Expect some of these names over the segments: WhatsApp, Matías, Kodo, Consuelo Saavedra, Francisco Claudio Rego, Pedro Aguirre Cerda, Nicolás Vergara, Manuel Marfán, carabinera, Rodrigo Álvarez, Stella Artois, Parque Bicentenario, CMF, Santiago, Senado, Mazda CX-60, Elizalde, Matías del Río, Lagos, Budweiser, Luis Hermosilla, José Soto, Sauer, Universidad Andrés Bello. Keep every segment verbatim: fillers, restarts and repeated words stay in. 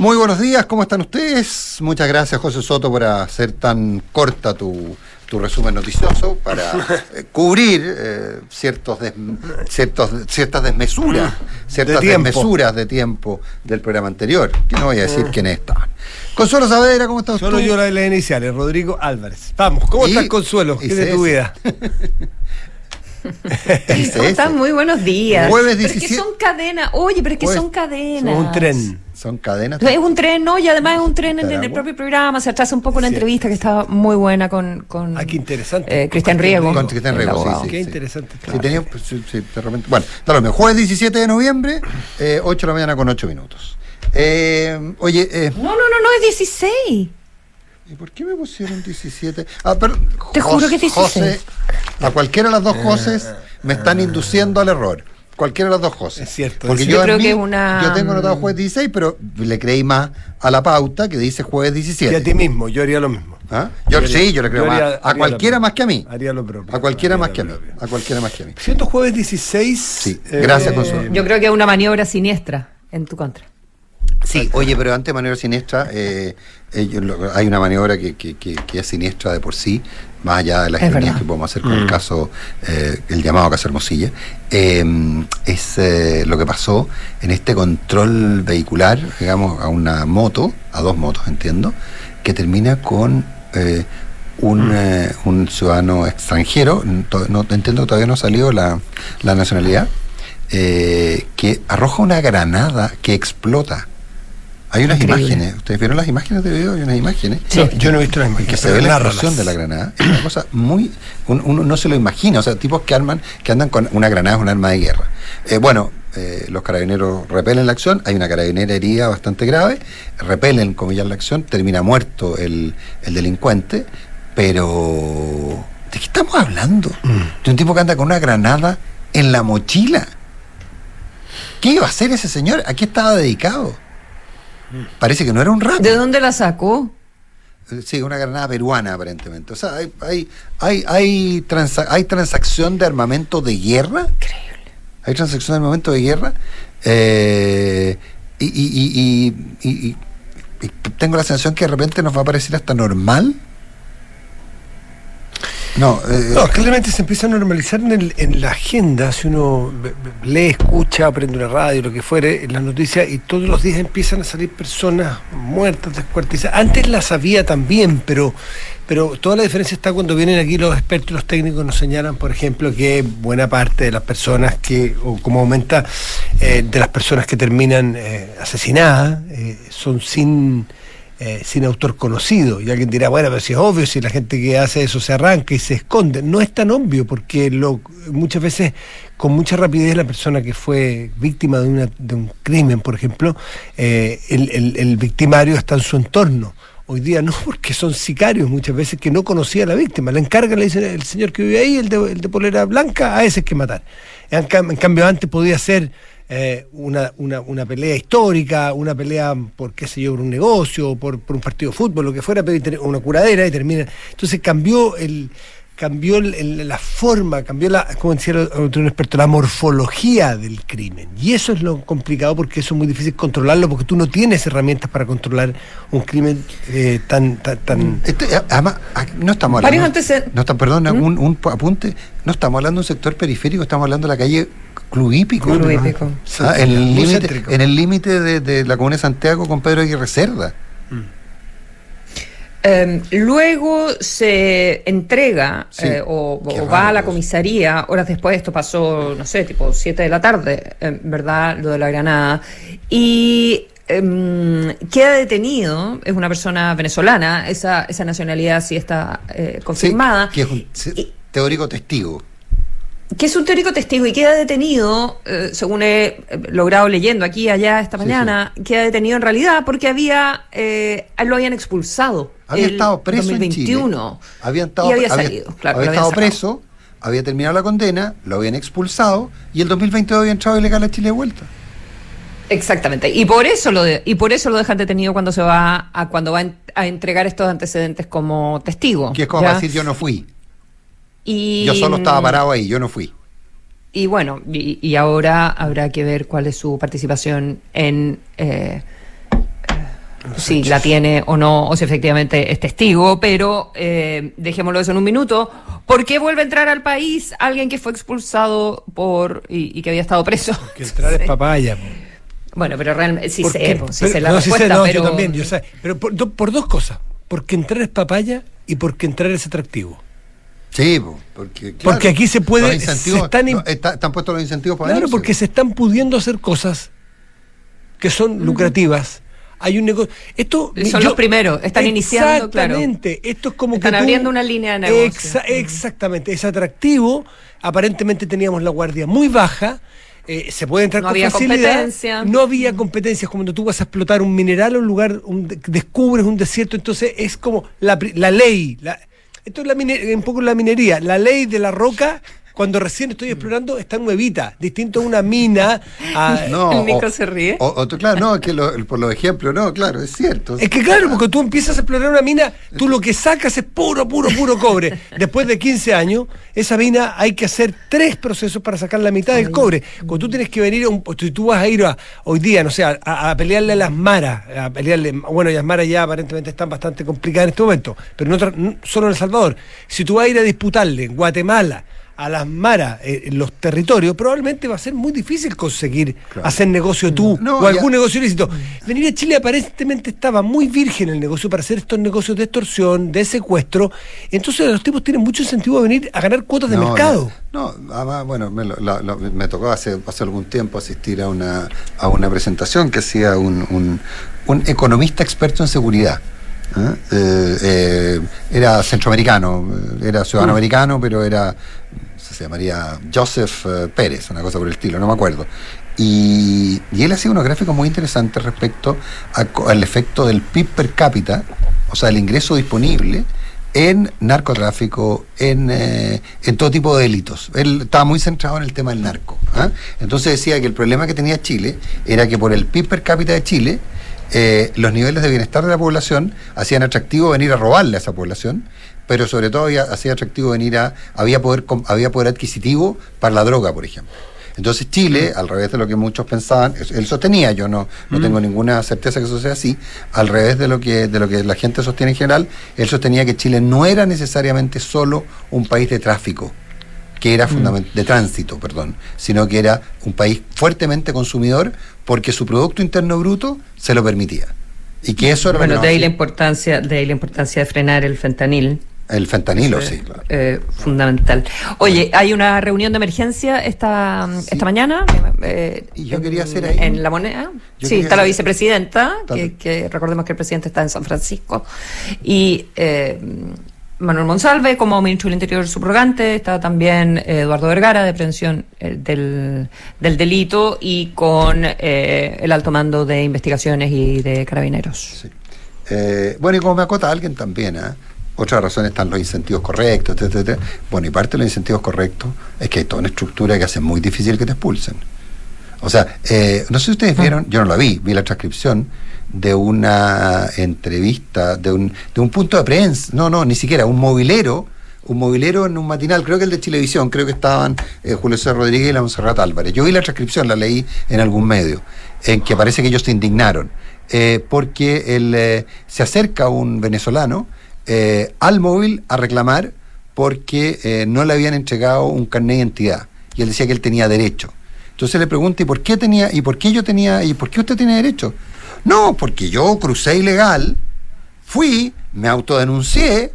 Muy buenos días, ¿cómo están ustedes? Muchas gracias, José Soto, por hacer tan corta tu, tu resumen noticioso para eh, cubrir eh, ciertos des, ciertos, ciertas desmesuras, ciertas de desmesuras de tiempo del programa anterior, que no voy a decir quiénes estaban. Consuelo Saavedra, ¿cómo estás? Solo tú? Yo las iniciales, Rodrigo Álvarez. Vamos, ¿cómo y, estás, Consuelo? ¿Qué de tu vida? ¿Cómo están? Muy buenos días. Jueves diecisiete... Pero es que son cadenas. Oye, pero es que Jueves... son cadenas. Son un tren. Son cadenas. Es un tren, ¿no? Y además es un tren en, en el propio programa. Se atrasa un poco una sí, entrevista que estaba muy buena con, con ah, qué interesante. Eh, Cristián Riego. Con Cristián Riego, sí, sí. Qué sí. interesante. Claro. Si tenía, pues, sí, sí, de repente. Bueno, está lo mismo. Jueves diecisiete de noviembre, eh, ocho de la mañana con ocho minutos. Eh, oye. Eh... No, no, no, no, es dieciséis. ¿Y por qué me pusieron diecisiete? Ah, pero te juro que dieciséis. José, a cualquiera de las dos José me están induciendo al error. Cualquiera de las dos José. Es cierto. Porque es yo, yo creo mí, que una... yo tengo anotado jueves dieciséis, pero le creí más a la pauta que dice jueves diecisiete. Y a ti mismo, yo haría lo mismo. ¿Ah? Yo, yo haría, sí, yo le creo yo haría, más. A cualquiera más que a mí. Haría lo propio. A cualquiera más que a mí. A cualquiera más que a mí. Siento jueves dieciséis. Sí, eh, gracias, Consuelo. Yo creo que es una maniobra siniestra en tu contra. Sí, oye, pero antes de maniobra siniestra, eh, eh, lo, hay una maniobra que, que, que, que es siniestra de por sí, más allá de las ironías que podemos hacer con mm. el caso, eh, el llamado caso Hermosilla, eh, es eh, lo que pasó en este control vehicular, digamos, a una moto, a dos motos, entiendo, que termina con eh, un, mm. eh, un ciudadano extranjero, no, no entiendo que todavía no ha salido la, la nacionalidad, eh, que arroja una granada que explota. Hay unas Increíble. imágenes, ¿ustedes vieron las imágenes de video? Hay unas imágenes. Sí. No, yo no he visto las imágenes. Que se ve la explosión de la granada. Es una cosa muy... Un, uno no se lo imagina. O sea, tipos que arman, que andan con una granada, es un arma de guerra. Eh, bueno, eh, los carabineros repelen la acción. Hay una carabinera herida bastante grave. Repelen, comillas, la acción. Termina muerto el, el delincuente. Pero... ¿De qué estamos hablando? Mm. De un tipo que anda con una granada en la mochila. ¿Qué iba a hacer ese señor? ¿A qué estaba dedicado? Parece que no era un rato. ¿De dónde la sacó? Sí, una granada peruana, aparentemente. O sea, hay hay hay hay, transa hay transacción de armamento de guerra. Increíble. Hay transacción de armamento de guerra. Eh, y, y, y, y, y, y tengo la sensación que de repente nos va a parecer hasta normal. No, eh, no, claramente se empieza a normalizar en, el, en la agenda. Si uno lee, escucha, prende una radio, lo que fuere, en las noticias, y todos los días empiezan a salir personas muertas, descuartizadas. Antes las había también, pero pero toda la diferencia está cuando vienen aquí los expertos y los técnicos nos señalan, por ejemplo, que buena parte de las personas que, o como aumenta, eh, de las personas que terminan eh, asesinadas, eh, son sin... Eh, sin autor conocido. Y alguien dirá, bueno, pero si es obvio, si la gente que hace eso se arranca y se esconde. No es tan obvio, porque lo, muchas veces con mucha rapidez la persona que fue víctima de, una, de un crimen, por ejemplo, eh, el, el, el victimario está en su entorno. Hoy día no, porque son sicarios muchas veces que no conocía a la víctima. La encargan, le dicen, el señor que vive ahí, el de, el de polera blanca, a ese es que matar. En, en cambio, antes podía ser... Eh, una, una, una pelea histórica, una pelea por qué sé yo, por un negocio, por, por un partido de fútbol, lo que fuera, pero una curadera y termina. Entonces cambió el, cambió el, el, la forma, cambió la, como decía un experto, la morfología del crimen. Y eso es lo complicado, porque eso es muy difícil controlarlo, porque tú no tienes herramientas para controlar un crimen eh, tan, tan, tan... Este, además, no estamos hablando. Antes de... no está, perdón, ¿Mm? un, un apunte. No estamos hablando de un sector periférico, estamos hablando de la calle Club Hípico, Club Hípico. Ah, en el límite, en el límite de, de la comuna de Santiago con Pedro Aguirre Cerda. Mm. Um, luego se entrega sí. eh, o, o va a la comisaría, horas después, esto pasó, no sé, tipo siete de la tarde, eh, ¿verdad? Lo de la granada. Y um, queda detenido, es una persona venezolana, esa, esa nacionalidad sí está eh, confirmada. Sí, que es un sí, teórico testigo. Que es un teórico testigo y queda detenido, eh, según he logrado leyendo aquí allá esta mañana, sí, sí. queda detenido en realidad porque había eh, lo habían expulsado. Había estado preso dos mil veintiuno, en Chile. Había estado, y había salido. Había, claro, había estado preso, había terminado la condena, lo habían expulsado y el dos mil veintidós había entrado ilegal a Chile de vuelta. Exactamente, y por eso lo de, y por eso lo dejan detenido cuando se va a cuando va a entregar estos antecedentes como testigo. Que es como decir yo no fui. Y, yo solo estaba parado ahí, yo no fui. Y bueno, y, y ahora habrá que ver cuál es su participación en eh, si la tiene o no, o si efectivamente es testigo, pero eh, dejémoslo eso en un minuto. ¿Por qué vuelve a entrar al país alguien que fue expulsado por y, y que había estado preso? Porque entrar es papaya. Bueno, pero realmente sí sé, pues, sí pero, sé la no, respuesta, sí sé, no, pero... Yo también, yo sé, pero por, do, por dos cosas, porque entrar es papaya y porque entrar es atractivo. Sí, porque, claro, porque aquí se puede... Se están, no, está, están puestos los incentivos para... Claro, porque se están pudiendo hacer cosas que son uh-huh. lucrativas. Hay un negocio... Esto, son yo, los primeros, están iniciando, exactamente, claro. Esto es como están que tú, abriendo una línea de negocio. Exa, exactamente, es atractivo. Aparentemente teníamos la guardia muy baja. Eh, se puede entrar no con había facilidad, competencia. No había competencias, cuando tú vas a explotar un mineral o un lugar, un, descubres un desierto, entonces es como la, la ley, la, esto es la mine, un poco la minería, la ley de la roca, cuando recién estoy explorando está nuevita, distinto a una mina. A, no, el Nico o, se ríe. O, o, claro, no, es que lo, por los ejemplos, no, claro, es cierto. Es que claro, porque tú empiezas a explorar una mina, tú lo que sacas es puro, puro, puro cobre. Después de quince años, esa mina hay que hacer tres procesos para sacar la mitad del cobre. Cuando tú tienes que venir, a un, tú vas a ir a, hoy día, no sé, a, a pelearle a las maras, a pelearle, bueno, las maras ya aparentemente están bastante complicadas en este momento, pero en otro, solo en El Salvador. Si tú vas a ir a disputarle en Guatemala, a las maras, eh, los territorios, probablemente va a ser muy difícil conseguir claro. hacer negocio tú no, no, o algún ya. negocio ilícito. Venir a Chile aparentemente estaba muy virgen el negocio para hacer estos negocios de extorsión, de secuestro. Entonces los tipos tienen mucho incentivo a venir a ganar cuotas de no, mercado. No, no además, bueno, me, lo, la, la, me tocó hace, hace algún tiempo asistir a una, a una presentación que hacía un, un, un economista experto en seguridad. ¿Eh? Eh, eh, era centroamericano, era ciudadano uh. americano, pero era... se llamaría Joseph eh, Pérez, una cosa por el estilo, no me acuerdo. Y, y él hacía unos gráficos muy interesantes respecto a, al efecto del P I B per cápita, o sea, el ingreso disponible en narcotráfico, en, eh, en todo tipo de delitos. Él estaba muy centrado en el tema del narco. ¿eh? Entonces decía que el problema que tenía Chile era que por el P I B per cápita de Chile, eh, los niveles de bienestar de la población hacían atractivo venir a robarle a esa población, pero sobre todo había, hacía atractivo venir a... Había poder, había poder adquisitivo para la droga, por ejemplo. Entonces Chile, al revés de lo que muchos pensaban, él sostenía, yo no, no mm. tengo ninguna certeza que eso sea así, al revés de lo que, de lo que la gente sostiene en general, él sostenía que Chile no era necesariamente solo un país de tráfico, que era fundament- mm. de tránsito, perdón, sino que era un país fuertemente consumidor porque su Producto Interno Bruto se lo permitía. Y que eso era... Bueno, no, de ahí la importancia, de ahí la importancia de frenar el fentanil. El fentanilo, sí, sí claro. Eh, fundamental. Oye, hay una reunión de emergencia esta, sí. esta mañana. Eh, y yo en, quería hacer ahí. En La Moneda. Yo sí, está hacer... la vicepresidenta, que, que recordemos que el presidente está en San Francisco. Y eh, Manuel Monsalve, como ministro del Interior subrogante, está también Eduardo Vergara, de prevención eh, del, del delito, y con eh, el alto mando de investigaciones y de carabineros. Sí. Eh, bueno, y como me acota alguien también, ¿eh? Otra razón están los incentivos correctos, etcétera, etcétera. Bueno, y parte de los incentivos correctos es que hay toda una estructura que hace muy difícil que te expulsen. O sea, eh, no sé si ustedes vieron, yo no la vi, vi la transcripción de una entrevista, de un, de un punto de prensa, no, no, ni siquiera, un movilero, un movilero en un matinal, creo que el de Chilevisión, creo que estaban eh, Julio C. Rodríguez y la Montserrat Álvarez. Yo vi la transcripción, la leí en algún medio, en que parece que ellos se indignaron, eh, porque el, eh, se acerca un venezolano, Eh, al móvil a reclamar porque eh, no le habían entregado un carnet de identidad y él decía que él tenía derecho. Entonces le pregunté, ¿y por qué tenía, y por qué yo tenía, y por qué usted tiene derecho? No, porque yo crucé ilegal, fui, me autodenuncié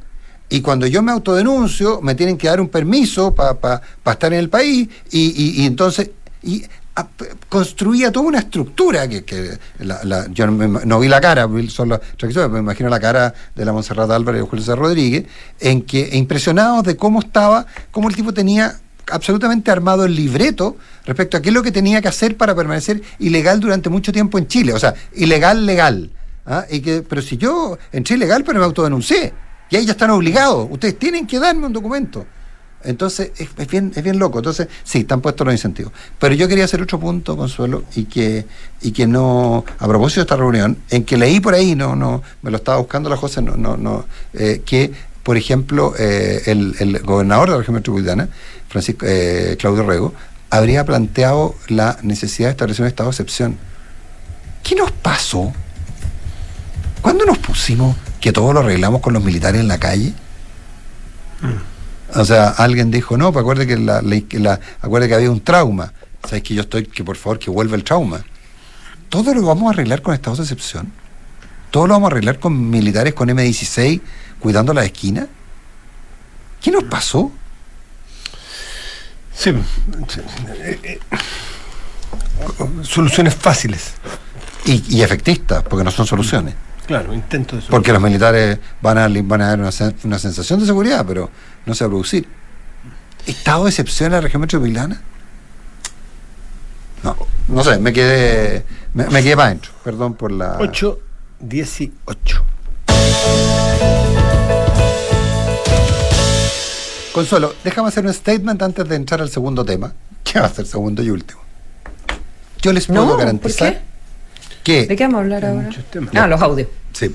y cuando yo me autodenuncio me tienen que dar un permiso para pa, pa estar en el país y, y, y entonces... Y, construía toda una estructura que, que la, la, yo no, no vi la cara, son las transcripciones, me imagino la cara de la Montserrat Álvarez y Julio C. Rodríguez, en que impresionados de cómo estaba, cómo el tipo tenía absolutamente armado el libreto respecto a qué es lo que tenía que hacer para permanecer ilegal durante mucho tiempo en Chile, o sea, ilegal, legal. ¿Ah? Y que, pero si yo entré ilegal, pero me autodenuncié, y ahí ya están obligados, ustedes tienen que darme un documento. Entonces, es, es bien es bien loco. Entonces, sí, están puestos los incentivos. Pero yo quería hacer otro punto, Consuelo, y que y que no... A propósito de esta reunión, en que leí por ahí, no no me lo estaba buscando la José, no, no, no eh, que, por ejemplo, eh, el, el gobernador de la región metropolitana, Francisco eh, Claudio Rego, habría planteado la necesidad de establecer un estado de excepción. ¿Qué nos pasó? ¿Cuándo nos pusimos que todo lo arreglamos con los militares en la calle? Mm. O sea, alguien dijo, no, pues acuérdate que, la, la, la, acuérdate que había un trauma. ¿Sabes que yo estoy, que por favor, que vuelva el trauma? Todo lo vamos a arreglar con estados de excepción. Todo lo vamos a arreglar con militares, con eme dieciséis, cuidando la esquina. ¿Qué nos pasó? Sí, sí eh, eh. Soluciones fáciles. Y, y efectistas, porque no son soluciones. Claro, intento de solución. Porque los militares van a, van a dar una, una sensación de seguridad, pero no se va a producir. ¿Estado de excepción en la región metropolitana? No, no sé, me quedé me, me quedé para adentro. Perdón por la... ocho dieciocho. Consuelo, déjame hacer un statement antes de entrar al segundo tema, que va a ser segundo y último. Yo les puedo no, garantizar que... ¿De qué vamos a hablar ahora? No, ah, los audios. Sí,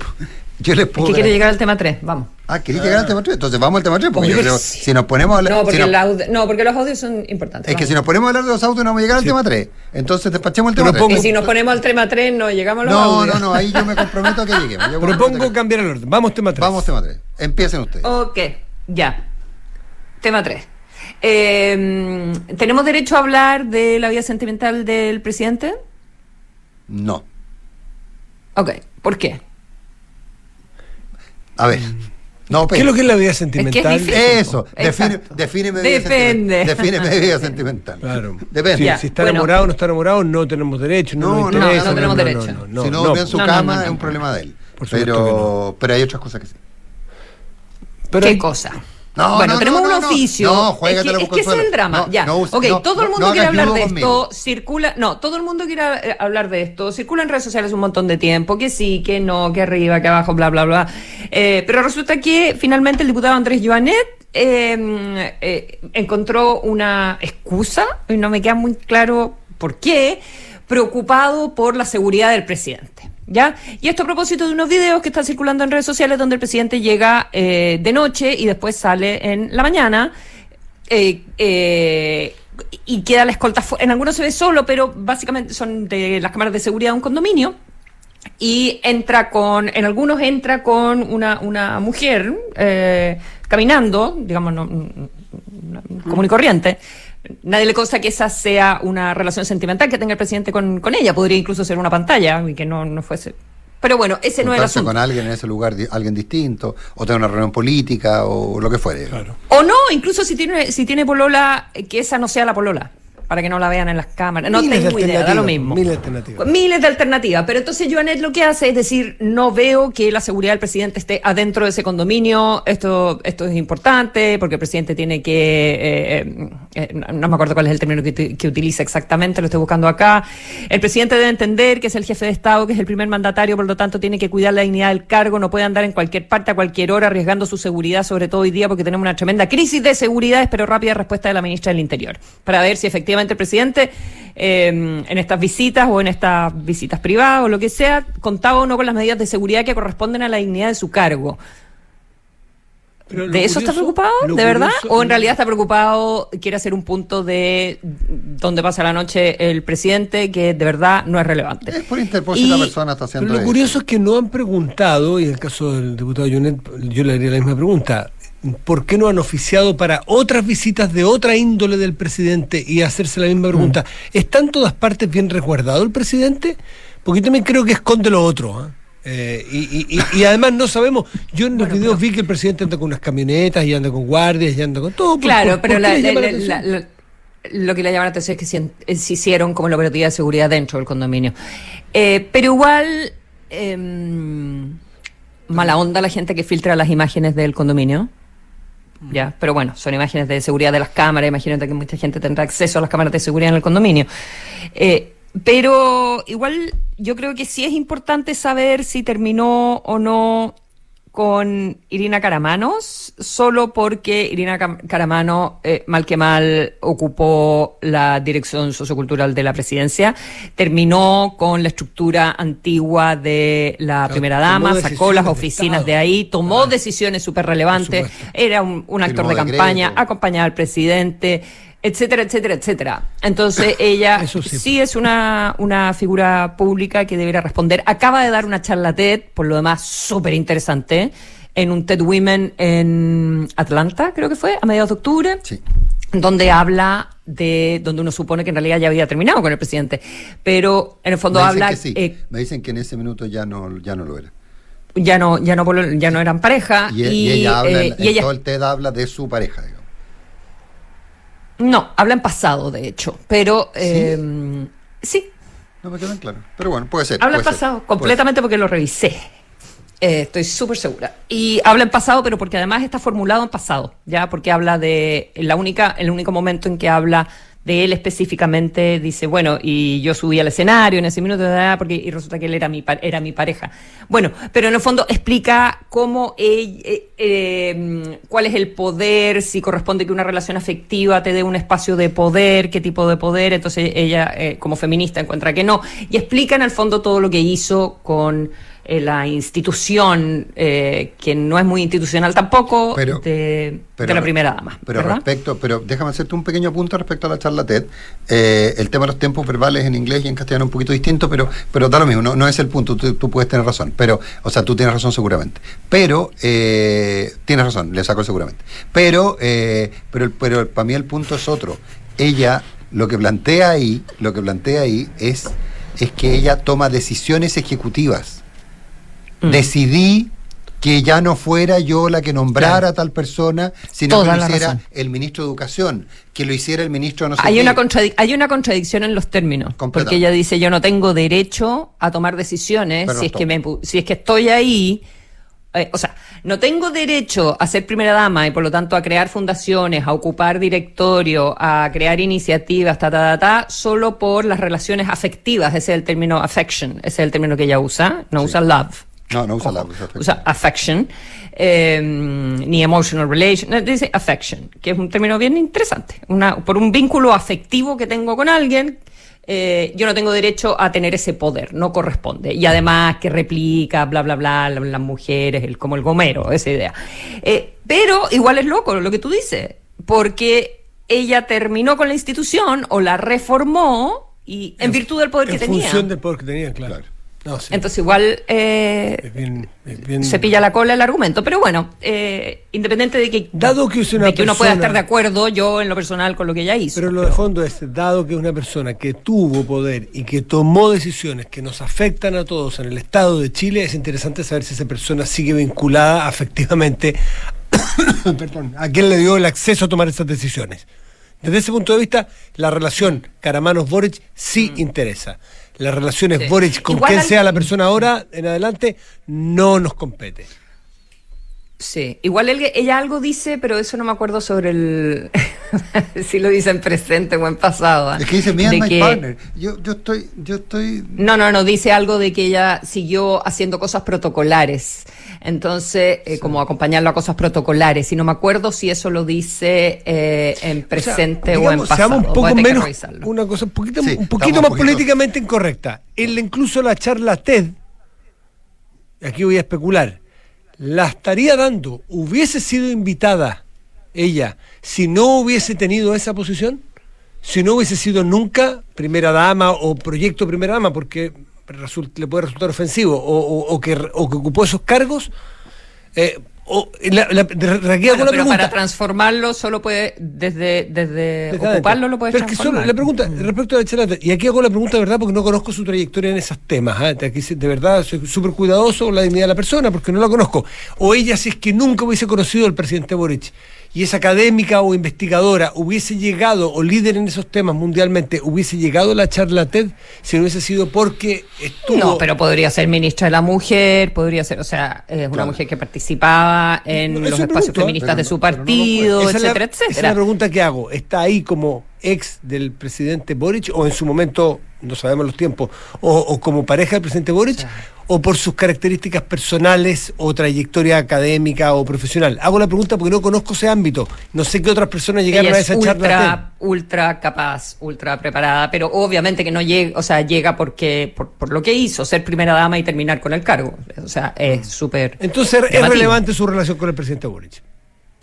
yo les puedo... Es que quiere llegar al tema tres, vamos. Ah, ¿querés ah. llegar al tema tres? Entonces vamos al tema tres, porque yo creo, si nos ponemos a hablar... No porque, si nos... audio... no, porque los audios son importantes. Es vamos. que si nos ponemos a hablar de los audios no vamos a llegar sí. al tema tres. Entonces despachemos el tema Propongo... tres. Y si nos ponemos al tema tres no llegamos a los no, audios. No, no, no, ahí yo me comprometo a que lleguemos. Yo Propongo que... cambiar el orden. Vamos tema tres. Vamos tema tres. Empiecen ustedes. Ok, ya. Tema tres. Eh, ¿Tenemos derecho a hablar de la vida sentimental del presidente? No. Ok, ¿por qué? A ver, no, pero... ¿Qué es lo que es la vida sentimental? Es que es eso, define, define mi vida Depende. Define mi vida sentimental. Claro. Depende. Sí, yeah. Si está bueno. enamorado o no está enamorado, no tenemos derecho, no, no nos interesa. No, no tenemos no, derecho. No, no, no, si no, no ve en su no, cama, no, no, es un problema de él. Por pero, no. pero hay otras cosas que sí. Pero ¿Qué hay... cosa? No, bueno, no, tenemos no, no, un oficio. No, no es que, es que ese es el drama. No, ya. No, ok, no, todo el mundo no, quiere hablar de conmigo. esto. Circula. No, todo el mundo quiere eh, hablar de esto. Circula en redes sociales un montón de tiempo. Que sí, que no, que arriba, que abajo, bla, bla, bla. Eh, pero resulta que finalmente el diputado Andrés Jouannet eh, eh, encontró una excusa. Y no me queda muy claro por qué. Preocupado por la seguridad del presidente. ¿Ya? Y esto a propósito de unos videos que están circulando en redes sociales donde el presidente llega eh, de noche y después sale en la mañana eh, eh, y queda la escolta fuera. En algunos se ve solo, pero básicamente son de las cámaras de seguridad de un condominio y entra con, en algunos entra con una, una mujer eh, caminando, digamos, no, común y corriente. Nadie le consta que esa sea una relación sentimental que tenga el presidente con, con ella. Podría incluso ser una pantalla y que no, no fuese. Pero bueno, ese no es el asunto. Con alguien en ese lugar, alguien distinto, o tener una reunión política, o lo que fuere. Claro. O no, incluso si tiene, si tiene polola, que esa no sea la polola, para que no la vean en las cámaras. No miles tengo idea, da lo mismo. Miles de alternativas. Miles de alternativas. Pero entonces Jouannet lo que hace es decir, no veo que la seguridad del presidente esté adentro de ese condominio, esto esto es importante, porque el presidente tiene que... Eh, eh, no me acuerdo cuál es el término que, que utiliza exactamente, lo estoy buscando acá. El presidente debe entender que es el jefe de Estado, que es el primer mandatario, por lo tanto tiene que cuidar la dignidad del cargo, no puede andar en cualquier parte, a cualquier hora, arriesgando su seguridad, sobre todo hoy día, porque tenemos una tremenda crisis de seguridad, espero rápida respuesta de la ministra del Interior, para ver si efectivamente el presidente eh, en estas visitas o en estas visitas privadas o lo que sea, contaba o no con las medidas de seguridad que corresponden a la dignidad de su cargo. Pero ¿de eso curioso, está preocupado? ¿De curioso, verdad? ¿O en realidad está preocupado, quiere hacer un punto de donde pasa la noche el presidente que de verdad no es relevante? Es por interposición y, la persona está haciendo pero lo eso. curioso es que no han preguntado, y en el caso del diputado Jouannet yo le haría la misma pregunta, ¿por qué no han oficiado para otras visitas de otra índole del presidente y hacerse la misma pregunta? Mm. ¿Está en todas partes bien resguardado el presidente? Porque yo también creo que esconde lo otro, ¿eh? Eh, y, y, y además no sabemos. Yo en los bueno, videos pero... vi que el presidente anda con unas camionetas y anda con guardias y anda con todo. Claro, ¿por, pero ¿por la, la, la, la, la, lo que le llaman la atención es que se, se hicieron como la operativa de seguridad dentro del condominio. Eh, pero igual, eh, mala onda la gente que filtra las imágenes del condominio. Ya, pero bueno, son imágenes de seguridad de las cámaras, imagínate que mucha gente tendrá acceso a las cámaras de seguridad en el condominio. Eh, pero igual yo creo que sí es importante saber si terminó o no con Irina Karamanos, solo porque Irina Karamanos, eh, mal que mal, ocupó la dirección sociocultural de la presidencia, terminó con la estructura antigua de la claro, primera dama, sacó las oficinas de, de ahí, tomó ah, decisiones súper relevantes, era un, un actor de campaña, acompañaba al presidente, etcétera, etcétera, etcétera. Entonces ella sí. sí es una, una figura pública que deberá responder. Acaba de dar una charla TED, por lo demás súper interesante, en un TED Women en Atlanta, creo que fue, a mediados de octubre, sí. donde habla de, donde uno supone que en realidad ya había terminado con el presidente, pero en el fondo me habla... Sí. Eh, me dicen que en ese minuto ya no, ya no lo era. Ya no, ya no, ya no eran pareja. Y, y, y ella habla, eh, en, y ella, todo el TED habla de su pareja, digamos. No, habla en pasado, de hecho, pero... Eh, ¿Sí? sí. No me quedan claro, pero bueno, puede ser. Habla en pasado, ser, completamente porque lo revisé. Eh, estoy súper segura. Y habla en pasado, pero porque además está formulado en pasado, ya, porque habla de la única, el único momento en que habla de él específicamente, dice, bueno, y yo subí al escenario en ese minuto, porque y resulta que él era mi era mi pareja. Bueno, pero en el fondo explica cómo él, eh, eh, cuál es el poder, si corresponde que una relación afectiva te dé un espacio de poder, qué tipo de poder. Entonces ella, eh, como feminista, encuentra que no. Y explica en el fondo todo lo que hizo con la institución, eh, que no es muy institucional tampoco, pero, de, pero, de la primera dama. Pero ¿verdad? Respecto, pero déjame hacerte un pequeño apunte respecto a la charla TED. Eh, el tema de los tiempos verbales en inglés y en castellano es un poquito distinto, pero, pero da lo mismo, no, no es el punto, tú, tú puedes tener razón, pero, o sea, tú tienes razón seguramente. Pero, eh, tienes razón, le saco el seguramente. Pero, eh, pero, pero para mí el punto es otro. Ella, lo que plantea ahí, lo que plantea ahí es, es que ella toma decisiones ejecutivas. Decidí que ya no fuera yo la que nombrara claro. a tal persona, sino Toda que lo hiciera razón. el ministro de Educación, que lo hiciera el ministro no sé hay qué. Una contradic- hay una contradicción en los términos, porque ella dice, yo no tengo derecho a tomar decisiones Pero si es, que me, si es que estoy ahí... Eh, o sea, no tengo derecho a ser primera dama y por lo tanto a crear fundaciones, a ocupar directorio, a crear iniciativas, ta, ta, ta, ta, solo por las relaciones afectivas. Ese es el término affection, ese es el término que ella usa, no sí. usa love. No, no usa la o sea, affection, eh, ni emotional relation, dice affection, que es un término bien interesante. Una, por un vínculo afectivo que tengo con alguien, eh, yo no tengo derecho a tener ese poder, no corresponde. Y además que replica, bla, bla, bla, bla las mujeres, el, como el gomero, esa idea. Eh, pero igual es loco lo que tú dices, porque ella terminó con la institución o la reformó y en, en virtud del poder que tenía. En función del poder que tenía, claro. claro. No, sí. Entonces igual eh, es bien, es bien... se pilla la cola el argumento, pero bueno, eh, independiente de que dado que, es una de que persona, uno pueda estar de acuerdo yo en lo personal con lo que ella hizo, pero lo pero... de fondo es, dado que es una persona que tuvo poder y que tomó decisiones que nos afectan a todos en el Estado de Chile, es interesante saber si esa persona sigue vinculada afectivamente perdón, a quien le dio el acceso a tomar esas decisiones. Desde ese punto de vista, la relación Karamanos-Boric sí mm. interesa. Las relaciones sí. Boric con igual quien al... sea la persona ahora en adelante no nos compete. Sí, igual él, ella algo dice, pero eso no me acuerdo sobre el si lo dice en presente o en pasado. ¿eh? Es que dice me and my que... partner. Yo, yo estoy, yo estoy. No, no, no. Dice algo de que ella siguió haciendo cosas protocolares. Entonces, eh, sí. como acompañarlo a cosas protocolares. Y no me acuerdo si eso lo dice eh, en presente o, sea, digamos, o en pasado. Un poco menos una cosa un poquito, sí, un poquito más poquito... políticamente incorrecta. El, incluso la charla TED. Aquí voy a especular. La estaría dando, hubiese sido invitada ella, si no hubiese tenido esa posición, si no hubiese sido nunca primera dama o proyecto primera dama, porque resulta, le puede resultar ofensivo, o, o, o, que, o que ocupó esos cargos, eh, o, la, la, la, bueno, con la pregunta, para transformarlo solo puede, desde, desde, desde ocuparlo lo puede transformar. Pero es que solo, la pregunta, respecto a la charla, y aquí hago la pregunta de verdad porque no conozco su trayectoria en esos temas, ¿eh? Aquí de verdad soy súper cuidadoso con la dignidad de la persona porque no la conozco. O ella, si es que nunca hubiese conocido al presidente Boric y es académica o investigadora, hubiese llegado, o líder en esos temas mundialmente, hubiese llegado a la charla TED si no hubiese sido porque estuvo... No, pero podría ser ministra de la mujer, podría ser, o sea, es una claro. mujer que participaba en no, los espacios pregunto, feministas de no, su partido, no etcétera, es la, etcétera. Esa es la pregunta que hago. ¿Está ahí como ex del presidente Boric, o en su momento, no sabemos los tiempos, o, o como pareja del presidente Boric, sí. o por sus características personales o trayectoria académica o profesional? Hago la pregunta porque no conozco ese ámbito. No sé qué otras personas llegaron ella a esa ultra, charla. Ultra capaz, ultra preparada, pero obviamente que no llega, o sea, llega porque por, por lo que hizo, ser primera dama y terminar con el cargo. O sea, es súper... Entonces, llamativo. ¿Es relevante su relación con el presidente Boric?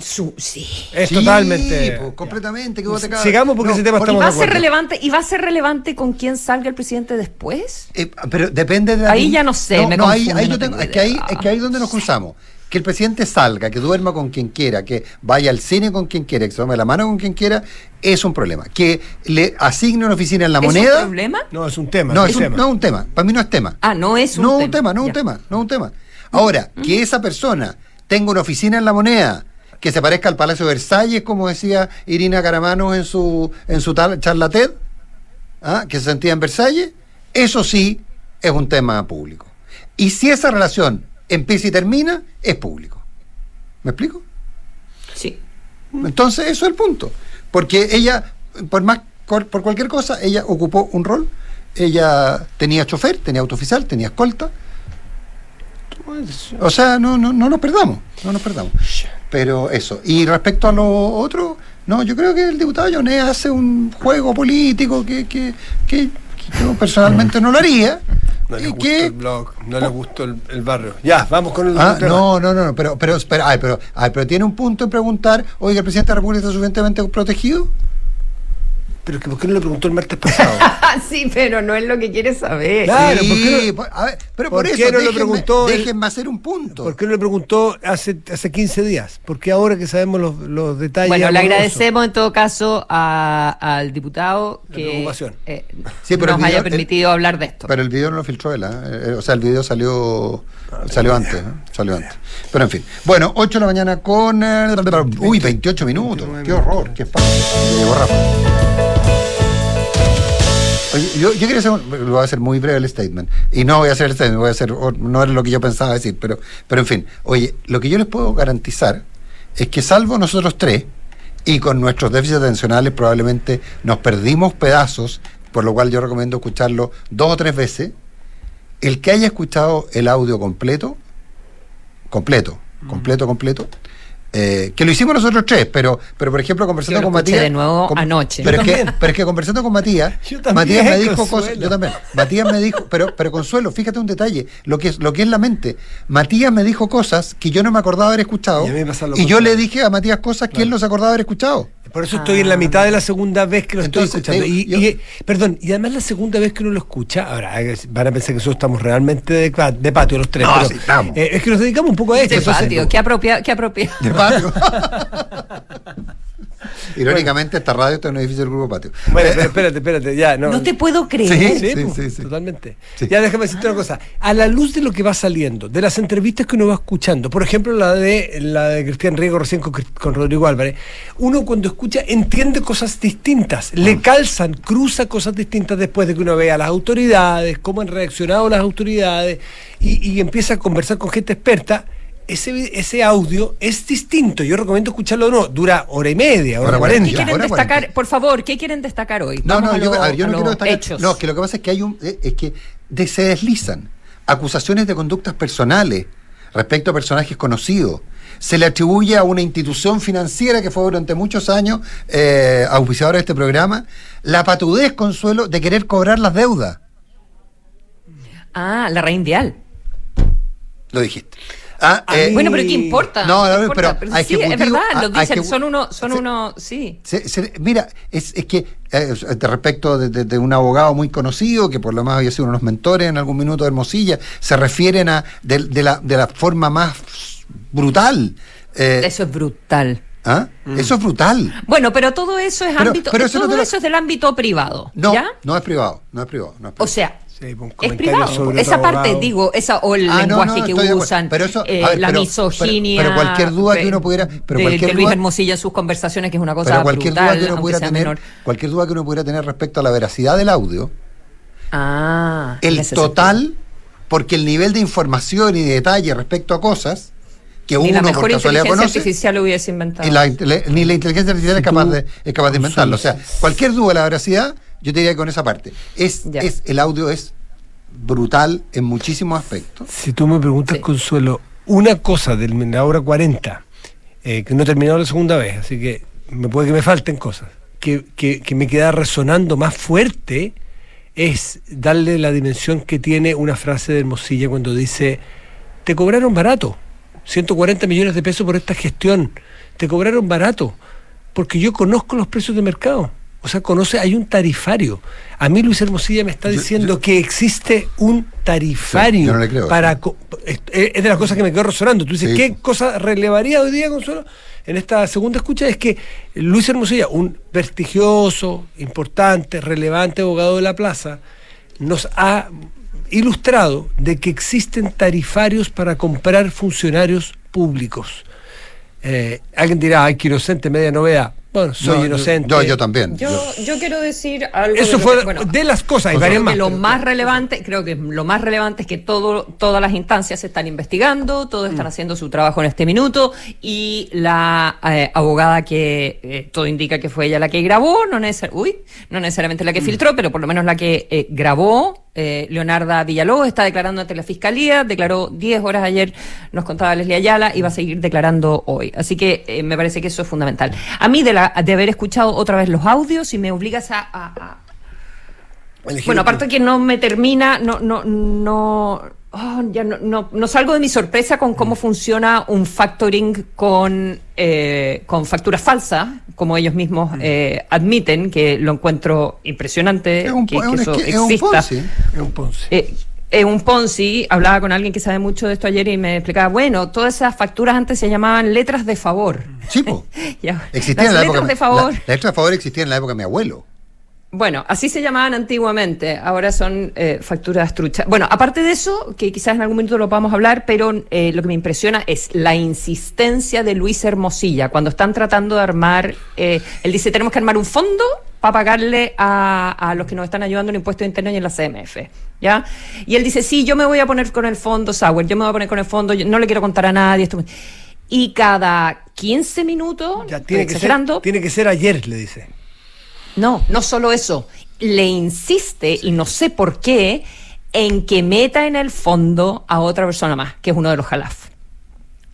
Sí. Es sí, totalmente. Pues, completamente. Que te sigamos porque no, ese tema estamos de acuerdo. ¿Y va a ser relevante, ¿Y va a ser relevante con quién salga el presidente después? Eh, pero depende de. Ahí ya no sé. No, me no, confunde, ahí, ahí no yo tengo, tengo es, que ahí, es que ahí es donde nos cruzamos. Que el presidente salga, que duerma con quien quiera, que vaya al cine con quien quiera, que se tome la mano con quien quiera, es un problema. Que le asigne una oficina en La Moneda. ¿Es un problema? No, es un tema. No, es un tema. Un, no, un tema. Para mí no es tema. Ah, no es un no tema. No un tema, no ya. un tema, no un tema. Ahora, mm. que esa persona tenga una oficina en La Moneda, que se parezca al Palacio de Versalles, como decía Irina Karamanos en su, en su tal, charla TED, ¿ah? que se sentía en Versalles, eso sí es un tema público. Y si esa relación empieza y termina, es público. ¿Me explico? Sí. Entonces, eso es el punto. Porque ella, por más por cualquier cosa, ella ocupó un rol. Ella tenía chofer, tenía autooficial, tenía escolta. O sea, no, no, no nos perdamos. No nos perdamos. Pero eso. Y respecto a lo otro, no, yo creo que el diputado Jouannet hace un juego político que, que, que, que yo personalmente no lo haría. No les gustó el blog, no les gustó el, el barrio. Ya, vamos con el... Ah, no, no, no, no, pero, pero, pero, ay, pero, ay, pero tiene un punto en preguntar, oiga, ¿el presidente de la República está suficientemente protegido? Pero que ¿por qué no le preguntó el martes pasado? Sí, pero no es lo que quiere saber. Claro, sí, ¿por qué no, a ver, pero por, por eso, qué no déjenme, lo preguntó déjenme hacer un punto. ¿Por qué no le preguntó hace, hace quince días? Porque ahora que sabemos los, los detalles... Bueno, amorosos. Le agradecemos en todo caso a, al diputado que eh, sí, pero nos video, haya permitido el, hablar de esto. Pero el video no lo filtró él, ¿eh? O sea, el video salió salió antes, ¿eh? salió antes. Pero en fin. Bueno, ocho de la mañana con... El, uy, veintiocho minutos. Qué horror, qué fácil. Llegó Rafa. Yo, yo quería hacer, un, lo voy a hacer muy breve el statement, y no voy a hacer el statement, voy a hacer, no era lo que yo pensaba decir, pero, pero en fin, oye, lo que yo les puedo garantizar es que salvo nosotros tres, y con nuestros déficits atencionales probablemente nos perdimos pedazos, por lo cual yo recomiendo escucharlo dos o tres veces, el que haya escuchado el audio completo, completo, completo, completo, Eh, que lo hicimos nosotros tres, pero, pero por ejemplo conversando yo lo con Matías de nuevo con, anoche. Pero es, que, pero es que conversando con Matías, yo también, Matías me dijo cosas, yo también. Matías me dijo, pero, pero Consuelo, fíjate un detalle, lo que es, lo que es la mente. Matías me dijo cosas que yo no me acordaba haber escuchado y, y yo le dije a Matías cosas que claro. él no se acordaba haber escuchado. Por eso estoy ah. en la mitad de la segunda vez que lo Entonces, estoy escuchando. Digo, y, yo... y, perdón, y además la segunda vez que uno lo escucha, ahora van a pensar que nosotros estamos realmente de, de patio los tres. No, pero, sí, estamos. Eh, es que nos dedicamos un poco a esto. De patio, qué apropiado. Qué apropiado. De patio. Irónicamente, bueno. Esta radio está en un edificio del Grupo Patio. Bueno, pero espérate, espérate, ya. No, no te puedo creer. Sí, sí, sí, pues, sí, sí. Totalmente. Sí. Ya déjame decirte ah. una cosa. A la luz de lo que va saliendo, de las entrevistas que uno va escuchando, por ejemplo, la de la de Cristián Riego recién con, con Rodrigo Álvarez, uno cuando escucha entiende cosas distintas, mm. le calzan, cruza cosas distintas después de que uno vea a las autoridades, cómo han reaccionado las autoridades, y, y empieza a conversar con gente experta. Ese, ese audio es distinto. Yo recomiendo escucharlo o no. Dura hora y media, hora cuarenta. ¿Qué quieren destacar? Por favor, ¿qué quieren destacar hoy? No, no, yo no quiero destacar. No, que lo que pasa es que hay un, es que se deslizan acusaciones de conductas personales respecto a personajes conocidos. Se le atribuye a una institución financiera que fue durante muchos años eh, auspiciadora de este programa la patudez, Consuelo, de querer cobrar las deudas. Ah, la reindial. Lo dijiste. Ah, eh, bueno, pero ¿qué importa? No, no, no importa, pero, pero sí, es verdad, a, lo dicen, son uno, son se, uno, sí. Se, se, mira, es, es que eh, respecto de, de, de un abogado muy conocido, que por lo menos había sido uno de los mentores en algún minuto de Hermosilla, se refieren a de, de, la, de la forma más brutal. Eh, Eso es brutal. ¿Ah? Mm. Eso es brutal. Bueno, pero todo eso es pero, ámbito, pero eso todo no lo... eso es del ámbito privado. No, ¿ya? no es privado, no es privado, no es privado. O sea. Sí, es privado, esa parte, digo, esa o el ah, lenguaje no, no, que usan, pero eso, eh, ver, la pero, misoginia. Pero, pero cualquier duda de, que uno pudiera. Pero de, cualquier de Luis duda, Hermosilla, sus conversaciones, que es una cosa pero cualquier brutal, duda que uno pudiera tener, menor. Cualquier duda que uno pudiera tener respecto a la veracidad del audio. Ah. El total, sentido. Porque el nivel de información y de detalle respecto a cosas que uno, ni la mejor por casualidad inteligencia conoce, artificial lo hubiese inventado. La, le, ni la inteligencia artificial es capaz, de, es capaz de inventarlo. O sea, cualquier duda de la veracidad. Yo te diría que con esa parte. Es, es, el audio es brutal en muchísimos aspectos. Si tú me preguntas, sí. Consuelo, una cosa de la hora cuarenta, eh, que no he terminado la segunda vez, así que me puede que me falten cosas, que, que, que me queda resonando más fuerte, es darle la dimensión que tiene una frase de Hermosilla cuando dice, te cobraron barato. ciento cuarenta millones de pesos por esta gestión. Te cobraron barato, porque yo conozco los precios de mercado. O sea, conoce, hay un tarifario. A mí Luis Hermosilla me está diciendo yo, yo, que existe un tarifario. Sí, yo no le creo, para co es, es de las cosas que me quedo resonando. Tú dices, sí. ¿Qué cosa relevaría hoy día, Consuelo? En esta segunda escucha es que Luis Hermosilla, un prestigioso, importante, relevante abogado de la plaza, nos ha ilustrado de que existen tarifarios para comprar funcionarios públicos. Eh, alguien dirá, ay, qué inocente, media novedad. Bueno, soy no, inocente. Yo, yo también. Yo, yo quiero decir algo. Eso de fue que, bueno, de las cosas, y varias más. Lo más relevante, creo que lo más relevante es que todo, todas las instancias están investigando, todos están mm. haciendo su trabajo en este minuto, y la eh, abogada que eh, todo indica que fue ella la que grabó, no, neces uy, no necesariamente la que mm. filtró, pero por lo menos la que eh, grabó. Eh, Leonardo Villalobos está declarando ante la Fiscalía, declaró diez horas ayer, nos contaba Leslie Ayala, y va a seguir declarando hoy. Así que eh, me parece que eso es fundamental. A mí de, la, de haber escuchado otra vez los audios, y me obligas a... a, a... Bueno, aparte que no me termina, no, no, no, oh, ya no, no, no salgo de mi sorpresa con cómo funciona un factoring con, eh, con facturas falsas, como ellos mismos eh, admiten, que lo encuentro impresionante es un, que, es que eso exista. Es un Ponzi. Es un Ponzi. Eh, Eh, un Ponzi, hablaba con alguien que sabe mucho de esto ayer y me explicaba, bueno, todas esas facturas antes se llamaban letras de favor. Sí, po. Existían en la época, letras de favor. Las la letras de favor existían en la época de mi abuelo. Bueno, así se llamaban antiguamente, ahora son eh, facturas truchas. Bueno, aparte de eso, que quizás en algún minuto lo vamos a hablar, pero eh, lo que me impresiona es la insistencia de Luis Hermosilla. Cuando están tratando de armar, eh, él dice, tenemos que armar un fondo para pagarle a, a los que nos están ayudando en Impuestos Internos y en la C M F, ¿ya? Y él dice, sí, yo me voy a poner con el fondo, Sauer, yo me voy a poner con el fondo, yo no le quiero contar a nadie esto. Y cada quince minutos, ya, tiene que ser, tiene que ser ayer, le dice. No, no solo eso, le insiste, y no sé por qué, en que meta en el fondo a otra persona más, que es uno de los Jalaf.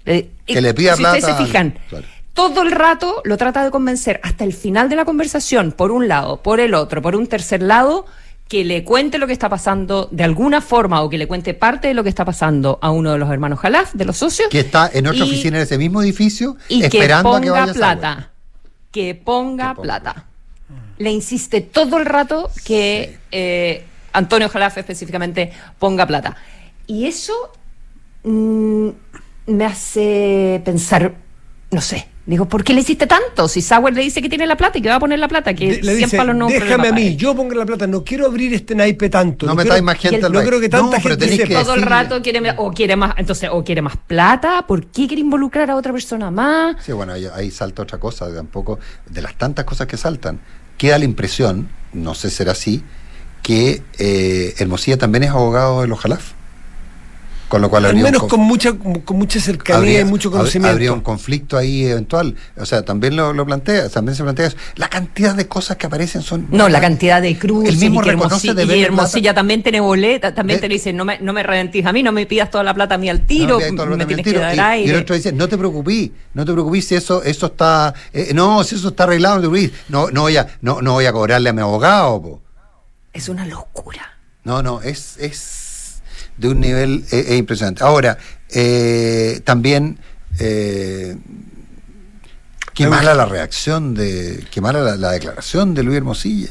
Que y, le pida si plata. Ustedes se fijan, claro. Todo el rato lo trata de convencer, hasta el final de la conversación, por un lado, por el otro, por un tercer lado, que le cuente lo que está pasando de alguna forma, o que le cuente parte de lo que está pasando a uno de los hermanos Jalaf, de los socios. Que está en otra y, oficina de ese mismo edificio, y esperando que ponga a que vaya plata, a que ponga, que ponga plata. Le insiste todo el rato que sí. eh, Antonio Jalaf específicamente ponga plata. Y eso mm, me hace pensar, no sé, digo, ¿por qué le hiciste tanto? Si Sauer le dice que tiene la plata y que va a poner la plata, que siempre palos no. Déjame a mí, él. Yo pongo la plata, no quiero abrir este naipe tanto. No, no me quiero, más gente el, no creo que tanta no, gente dice, que todo el rato quiere o quiere más, entonces, o quiere más plata, ¿por qué quiere involucrar a otra persona más? Sí, bueno, ahí, ahí salta otra cosa, tampoco, de las tantas cosas que saltan. Queda la impresión, no sé si será así, que eh, Hermosilla también es abogado de los Jalaf. Con lo cual al menos con mucha, con mucha cercanía habría, y mucho conocimiento. Habría un conflicto ahí eventual. O sea, también lo, lo plantea, también se plantea eso. La cantidad de cosas que aparecen son... No, la cantidad de cruces. El mismo y reconoce de ver. Y Hermosilla también tiene boleta, también de, te le dice, no me, no me reventís a mí, no me pidas toda la plata a mí al tiro, no me, me tienes tiro, que dar y, aire. Y el otro dice, no te preocupes, no te preocupes si eso, eso está... Eh, no, si eso está arreglado, no te preocupes. No, no, voy, a, no, no voy a cobrarle a mi abogado. Po. Es una locura. No, no, es... es de un nivel eh, eh, impresionante. Ahora, eh, también eh, qué mala la reacción de, qué mala la, la declaración de Luis Hermosilla.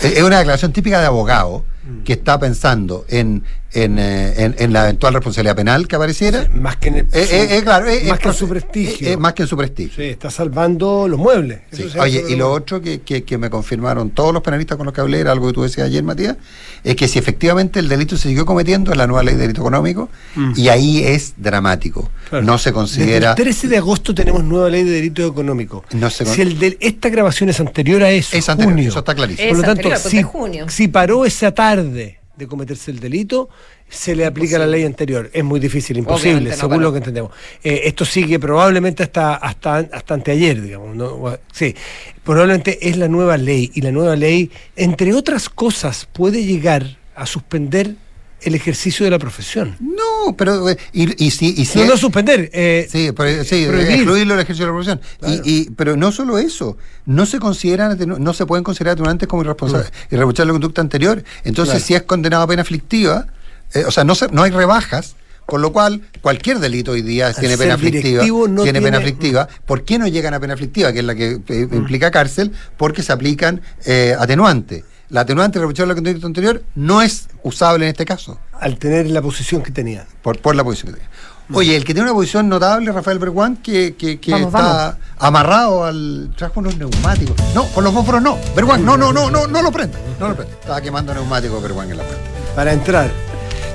Es, es una declaración típica de abogado que está pensando en en, eh, en, en la eventual responsabilidad penal que apareciera. Sí, más que en, el, eh, su, eh, claro, eh, más eh, que en su prestigio. Eh, eh, más que en su prestigio. Sí, está salvando los muebles. Sí. Eso Oye, y lo otro que, que, que me confirmaron todos los penalistas con los que hablé, era algo que tú decías ayer, Matías, es que si efectivamente el delito se siguió cometiendo, es la nueva ley de delito económico, mm. y ahí es dramático. Claro. No se considera... Desde el trece de agosto tenemos nueva ley de delito económico. No se con... Si el de... esta grabación es anterior a eso, es anterior, junio. Eso está clarísimo. Es Por lo tanto, anterior, si, junio. si paró esa tarde de cometerse el delito, se le aplica imposible. La ley anterior. Es muy difícil, imposible, no, según pero... lo que entendemos. Eh, esto sigue probablemente hasta hasta, hasta anteayer, digamos. ¿No? Sí, probablemente es la nueva ley, y la nueva ley, entre otras cosas, puede llegar a suspender el ejercicio de la profesión. No, pero... Y, y si, y si no, no suspender. Eh, sí, pero, sí prohibir. Excluirlo el ejercicio de la profesión. Claro. Y, y, pero no solo eso, no se consideran, no se pueden considerar atenuantes como irresponsables, mm. irreprochable la conducta anterior. Entonces, claro. Si es condenado a pena aflictiva, eh, o sea, no, se, no hay rebajas Con lo cual, cualquier delito hoy día tiene pena aflictiva, no tiene pena aflictiva. ¿Por qué no llegan a pena aflictiva, que es la que eh, implica cárcel? Porque se aplican eh, atenuantes. La atenuante reprochable del delito anterior no es usable en este caso. Al tener la posición que tenía. Por, por la posición que tenía. Oye, el que tiene una posición notable, Rafael Bergoeing, que, que, que vamos, está vamos. amarrado al... Trajo unos neumáticos. No, con los fósforos no. Bergoeing, no, no, no, no, no lo prende. No lo prende. Estaba quemando neumáticos Bergoeing en la frente. Para entrar.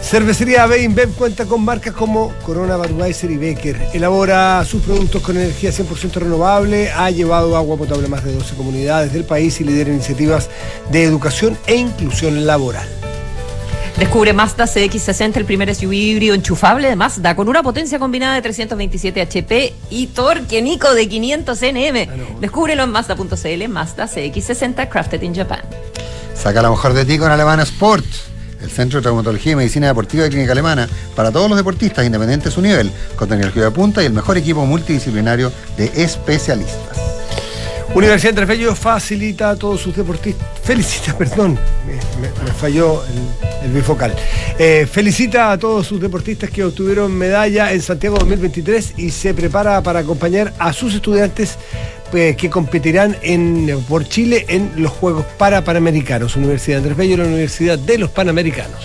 Cervecería Beinbev cuenta con marcas como Corona, Budweiser y Becker. Elabora sus productos con energía cien por ciento renovable, ha llevado agua potable a más de doce comunidades del país y lidera iniciativas de educación e inclusión laboral. Descubre Mazda C X sesenta, el primer S U V híbrido enchufable de Mazda, con una potencia combinada de trescientos veintisiete H P y torque Nico de quinientos newton metros. Ah, no. Descúbrelo en Mazda punto c l, Mazda C X sesenta, crafted in Japan. Saca lo mejor de ti con Alemana Sport, el Centro de Traumatología y Medicina Deportiva de Clínica Alemana, para todos los deportistas, independientes de su nivel, con tecnología de punta y el mejor equipo multidisciplinario de especialistas. Universidad de Trasvello facilita a todos sus deportistas, felicita, perdón, me, me, me falló el, el bifocal, eh, felicita a todos sus deportistas que obtuvieron medalla en Santiago dos mil veintitrés y se prepara para acompañar a sus estudiantes eh, que competirán en, por Chile en los Juegos Parapanamericanos. Universidad de Trasvello, la Universidad de los Panamericanos.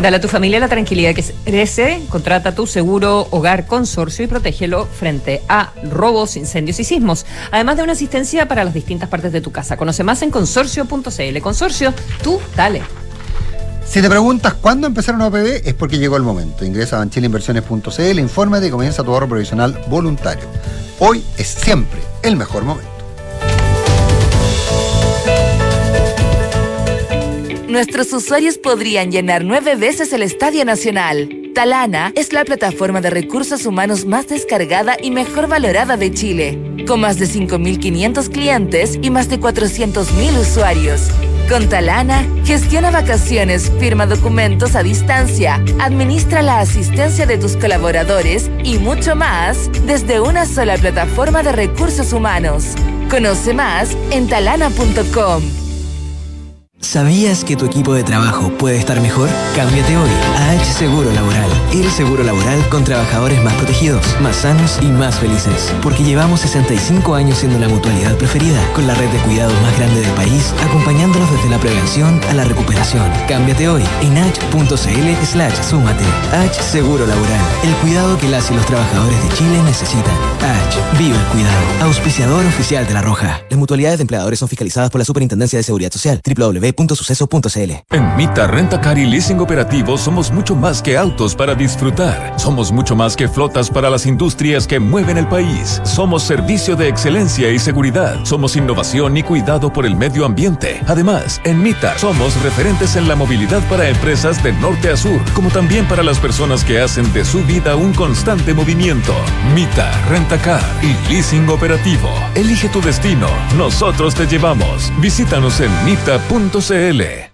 Dale a tu familia la tranquilidad que merece. Contrata tu seguro hogar consorcio y protégelo frente a robos, incendios y sismos. Además de una asistencia para las distintas partes de tu casa. Conoce más en consorcio punto c l. Consorcio, tú dale. Si te preguntas cuándo empezar una O P B, es porque llegó el momento. Ingresa a banchileinversiones punto c l, infórmate y comienza tu ahorro provisional voluntario. Hoy es siempre el mejor momento. Nuestros usuarios podrían llenar nueve veces el Estadio Nacional. Talana es la plataforma de recursos humanos más descargada y mejor valorada de Chile, con más de cinco mil quinientos clientes y más de cuatrocientos mil usuarios. Con Talana, gestiona vacaciones, firma documentos a distancia, administra la asistencia de tus colaboradores y mucho más desde una sola plataforma de recursos humanos. Conoce más en talana punto com. ¿Sabías que tu equipo de trabajo puede estar mejor? Cámbiate hoy a H Seguro Laboral, el seguro laboral con trabajadores más protegidos, más sanos y más felices. Porque llevamos sesenta y cinco años siendo la mutualidad preferida, con la red de cuidados más grande del país, acompañándolos desde la prevención a la recuperación. Cámbiate hoy en h.cl slash súmate. H Seguro Laboral, el cuidado que las y los trabajadores de Chile necesitan. H, vive el cuidado. Auspiciador oficial de La Roja. Las mutualidades de empleadores son fiscalizadas por la Superintendencia de Seguridad Social. doble u doble u doble u punto suceso punto c l. En Mita Rentacar y Leasing Operativo somos mucho más que autos para disfrutar. Somos mucho más que flotas para las industrias que mueven el país. Somos servicio de excelencia y seguridad. Somos innovación y cuidado por el medio ambiente. Además, en Mita somos referentes en la movilidad para empresas de norte a sur, como también para las personas que hacen de su vida un constante movimiento. Mita Rentacar y Leasing Operativo. Elige tu destino. Nosotros te llevamos. Visítanos en mita punto c l.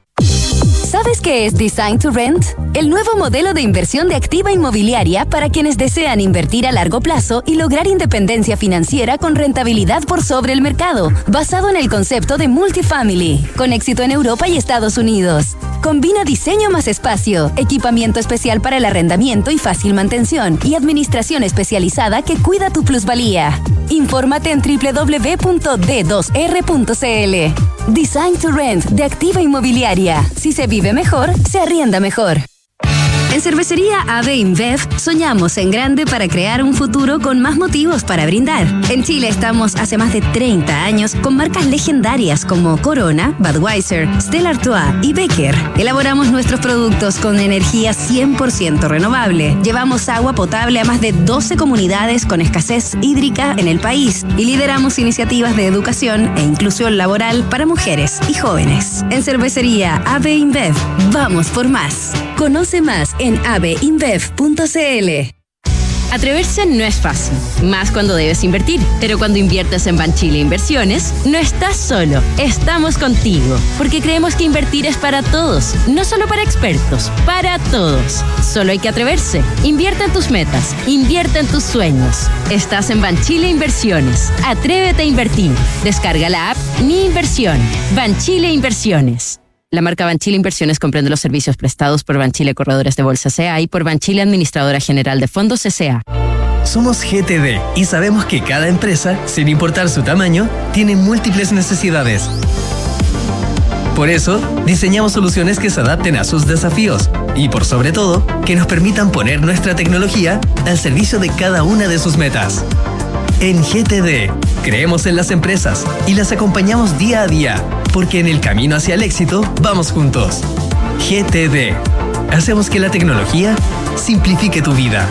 ¿Sabes qué es Design to Rent? El nuevo modelo de inversión de activa inmobiliaria para quienes desean invertir a largo plazo y lograr independencia financiera con rentabilidad por sobre el mercado, basado en el concepto de multifamily, con éxito en Europa y Estados Unidos. Combina diseño más espacio, equipamiento especial para el arrendamiento y fácil mantención, y administración especializada que cuida tu plusvalía. Infórmate en doble u doble u doble u punto d dos r punto c l. Design to Rent de Activa Inmobiliaria. Si se vive mejor, se arrienda mejor. En Cervecería A B InBev soñamos en grande para crear un futuro con más motivos para brindar. En Chile estamos hace más de treinta años con marcas legendarias como Corona, Budweiser, Stella Artois y Becker. Elaboramos nuestros productos con energía cien por ciento renovable. Llevamos agua potable a más de doce comunidades con escasez hídrica en el país y lideramos iniciativas de educación e inclusión laboral para mujeres y jóvenes. En Cervecería A B InBev, vamos por más. Conoce más en a b inbev punto c l. Atreverse no es fácil, más cuando debes invertir. Pero cuando inviertes en Banchile Inversiones, no estás solo, estamos contigo. Porque creemos que invertir es para todos, no solo para expertos, para todos. Solo hay que atreverse. Invierte en tus metas, invierte en tus sueños. Estás en Banchile Inversiones. Atrévete a invertir. Descarga la app Mi Inversión. Banchile Inversiones. La marca Banchile Inversiones comprende los servicios prestados por Banchile Corredores de Bolsa S A y por Banchile Administradora General de Fondos S A. Somos G T D y sabemos que cada empresa, sin importar su tamaño, tiene múltiples necesidades. Por eso, diseñamos soluciones que se adapten a sus desafíos y, por sobre todo, que nos permitan poner nuestra tecnología al servicio de cada una de sus metas. En G T D, creemos en las empresas y las acompañamos día a día, porque en el camino hacia el éxito, vamos juntos. G T D. Hacemos que la tecnología simplifique tu vida.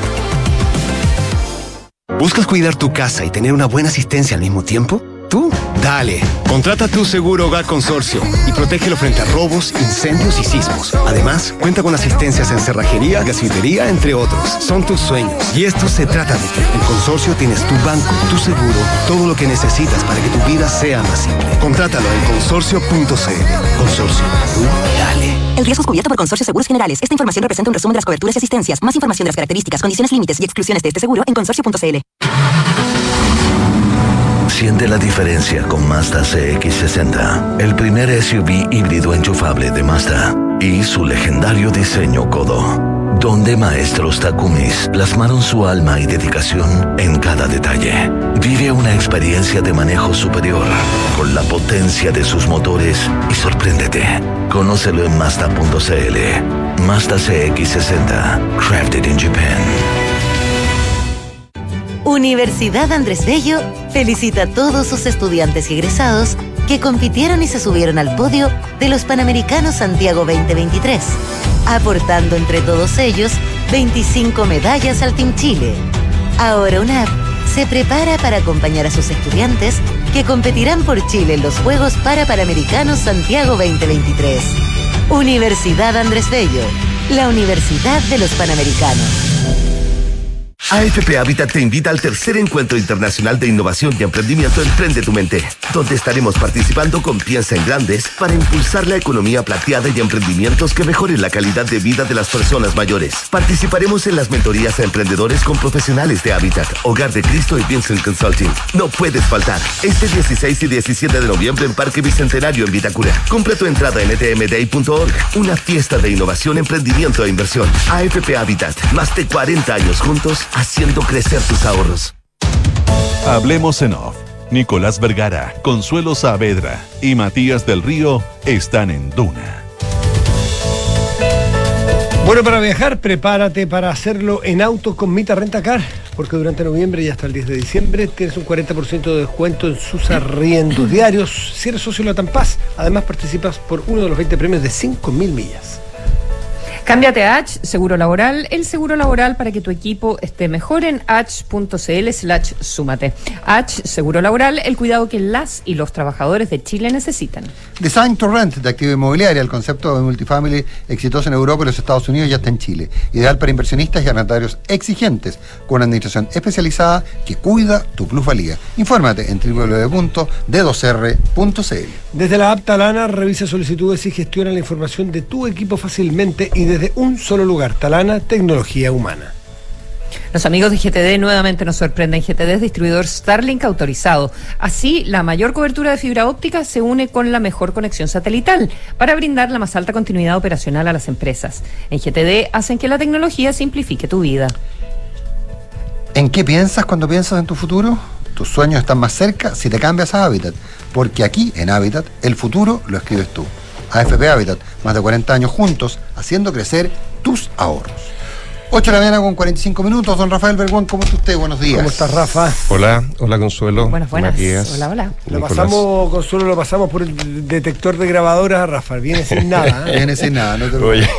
¿Buscas cuidar tu casa y tener una buena asistencia al mismo tiempo? ¿Tú? Dale. Contrata tu seguro Hogar Consorcio y protégelo frente a robos, incendios y sismos. Además, cuenta con asistencias en cerrajería, gasfitería, entre otros. Son tus sueños y esto se trata de ti. En Consorcio tienes tu banco, tu seguro, todo lo que necesitas para que tu vida sea más simple. Contrátalo en consorcio punto c l. Consorcio. Tú, dale. El riesgo es cubierto por Consorcio Seguros Generales. Esta información representa un resumen de las coberturas y asistencias. Más información de las características, condiciones, límites y exclusiones de este seguro en consorcio punto c l. Siente la diferencia con Mazda C X sesenta, el primer S U V híbrido enchufable de Mazda y su legendario diseño Kodo, donde maestros takumis plasmaron su alma y dedicación en cada detalle. Vive una experiencia de manejo superior con la potencia de sus motores y sorpréndete. Conócelo en mazda punto c l. Mazda C X sesenta, crafted in Japan. Universidad Andrés Bello felicita a todos sus estudiantes y egresados que compitieron y se subieron al podio de los Panamericanos Santiago veinte veintitrés, aportando entre todos ellos veinticinco medallas al Team Chile. Ahora UNAP se prepara para acompañar a sus estudiantes que competirán por Chile en los Juegos Parapanamericanos Santiago veinte veintitrés. Universidad Andrés Bello, la Universidad de los Panamericanos. A F P Habitat te invita al tercer encuentro internacional de innovación y emprendimiento Emprende tu Mente, donde estaremos participando con Piensa en Grandes para impulsar la economía plateada y emprendimientos que mejoren la calidad de vida de las personas mayores. Participaremos en las mentorías a emprendedores con profesionales de Habitat, Hogar de Cristo y Vincent Consulting. No puedes faltar. Este dieciséis y diecisiete de noviembre en Parque Bicentenario en Vitacura. Compra tu entrada en e t m day punto org. Una fiesta de innovación, emprendimiento e inversión. A F P Habitat. Más de cuarenta años juntos, haciendo crecer tus ahorros. Hablemos en Off. Nicolás Vergara, Consuelo Saavedra y Matías del Río están en Duna. Bueno, para viajar, prepárate para hacerlo en auto con Mita Rentacar, porque durante noviembre y hasta el diez de diciembre tienes un cuarenta por ciento de descuento en sus arriendos diarios. Si eres socio de la Tampaz, además participas por uno de los veinte premios de cinco mil millas. Cámbiate a H, Seguro Laboral, el seguro laboral para que tu equipo esté mejor en h.cl slash súmate. H, Seguro Laboral, el cuidado que las y los trabajadores de Chile necesitan. Design to Rent, de Activa Inmobiliaria, el concepto de multifamily exitoso en Europa y los Estados Unidos ya está en Chile. Ideal para inversionistas y arrendatarios exigentes, con una administración especializada que cuida tu plusvalía. Infórmate en doble u doble u doble u punto d dos r punto c l. Desde la app Talana, revisa solicitudes y gestiona la información de tu equipo fácilmente y desde un solo lugar. Talana, tecnología humana. Los amigos de G T D nuevamente nos sorprenden. G T D es distribuidor Starlink autorizado. Así, la mayor cobertura de fibra óptica se une con la mejor conexión satelital para brindar la más alta continuidad operacional a las empresas. En G T D hacen que la tecnología simplifique tu vida. ¿En qué piensas cuando piensas en tu futuro? Tus sueños están más cerca si te cambias a Habitat, porque aquí, en Habitat, el futuro lo escribes tú. A F P Habitat, más de cuarenta años juntos, haciendo crecer tus ahorros. ocho de la mañana con cuarenta y cinco minutos, don Rafael Bergoeing, ¿cómo está usted? Buenos días. ¿Cómo estás, Rafa? Hola, hola Consuelo. Buenas, buenas. Matías. Hola, hola. Lo Nicolás. pasamos, Consuelo, lo pasamos por el detector de grabadoras a Rafa, viene sin nada. ¿eh? Viene sin nada, no te lo Oye.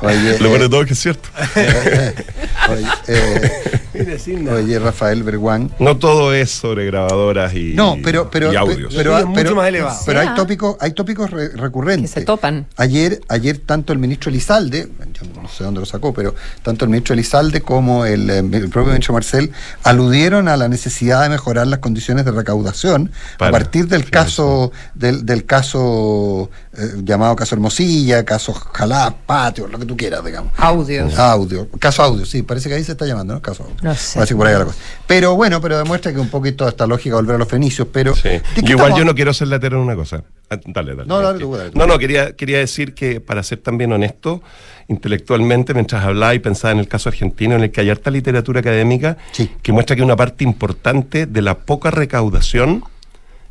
Oye, lo bueno de todo es que es cierto. Oye, eh, oye, Rafael Bergoeing. No todo es sobre grabadoras y, no, pero, pero, y audios. Pero, pero, sí, es mucho pero, más elevado. Pero hay tópicos, hay tópicos re- recurrentes. Que se topan. Ayer, ayer tanto el ministro Elizalde, yo no sé dónde lo sacó, pero tanto el ministro Elizalde como el, el propio ministro Marcel aludieron a la necesidad de mejorar las condiciones de recaudación para, a partir del caso del, del caso eh, llamado caso Hermosilla, caso Jalaf, Patio, lo que tú quieras, digamos. Audio. Audio. Caso Audio, sí, parece que ahí se está llamando, ¿no? Caso Audio. No sé. Parece que por ahí la cosa. Pero bueno, pero demuestra que un poquito esta lógica volver a los fenicios, pero... Sí. Yo igual yo no quiero ser latero en una cosa. Dale, dale. No, dale, tú, dale, tú. no, no quería, quería decir que, para ser también honesto, intelectualmente, mientras hablaba y pensaba en el caso argentino, en el que hay harta literatura académica, sí, que muestra que una parte importante de la poca recaudación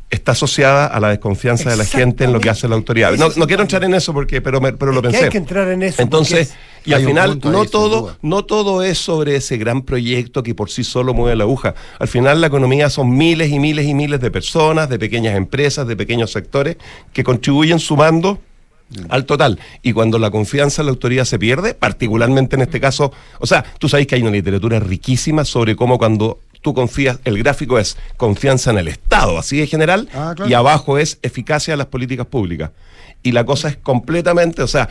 está asociada a la desconfianza de la gente en lo que hace la autoridad. No, no quiero entrar en eso, porque pero, me, pero lo pensé. Hay que entrar en eso. Entonces, es, y al final, no todo, no todo es sobre ese gran proyecto que por sí solo mueve la aguja. Al final, la economía son miles y miles y miles de personas, de pequeñas empresas, de pequeños sectores, que contribuyen sumando al total. Y cuando la confianza en la autoridad se pierde, particularmente en este caso, o sea, tú sabes que hay una literatura riquísima sobre cómo cuando... tú confías, el gráfico es confianza en el Estado, así de general, ah, claro, y abajo es eficacia de las políticas públicas. Y la cosa es completamente, o sea,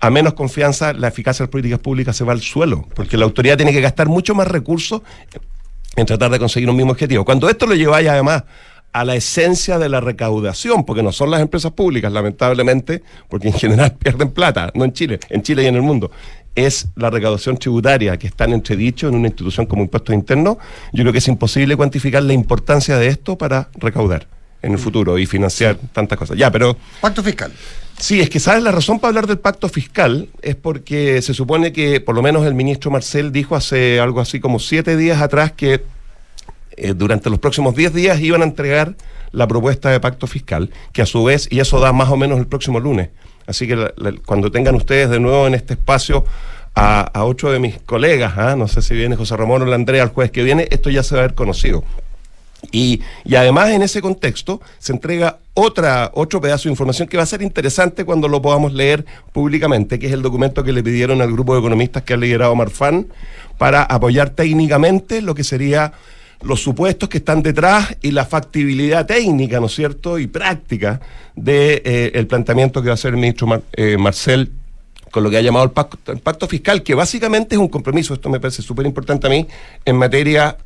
a menos confianza, la eficacia de las políticas públicas se va al suelo, porque la autoridad tiene que gastar mucho más recursos en tratar de conseguir un mismo objetivo. Cuando esto lo lleváis además a la esencia de la recaudación, porque no son las empresas públicas, lamentablemente, porque en general pierden plata, no en Chile, en Chile y en el mundo, es la recaudación tributaria que está en entredicho en una institución como Impuestos Internos. Yo creo que es imposible cuantificar la importancia de esto para recaudar en el futuro y financiar tantas cosas. Ya, pero... Pacto fiscal. Sí, es que, ¿sabes? La razón para hablar del pacto fiscal es porque se supone que, por lo menos el ministro Marcel dijo hace algo así como siete días atrás que eh, durante los próximos diez días iban a entregar la propuesta de pacto fiscal, que a su vez, y eso da más o menos el próximo lunes. Así que la, la, cuando tengan ustedes de nuevo en este espacio a, a ocho de mis colegas, ¿eh? no sé si viene José Ramón o la Andrea el jueves que viene, esto ya se va a haber conocido. Y, y además en ese contexto se entrega otra, otro pedazo de información que va a ser interesante cuando lo podamos leer públicamente, que es el documento que le pidieron al grupo de economistas que ha liderado Marfán para apoyar técnicamente lo que sería los supuestos que están detrás y la factibilidad técnica, ¿no es cierto?, y práctica de eh, el planteamiento que va a hacer el ministro Mar, eh, Marcel con lo que ha llamado el pacto, el pacto fiscal, que básicamente es un compromiso, esto me parece súper importante a mí, en materia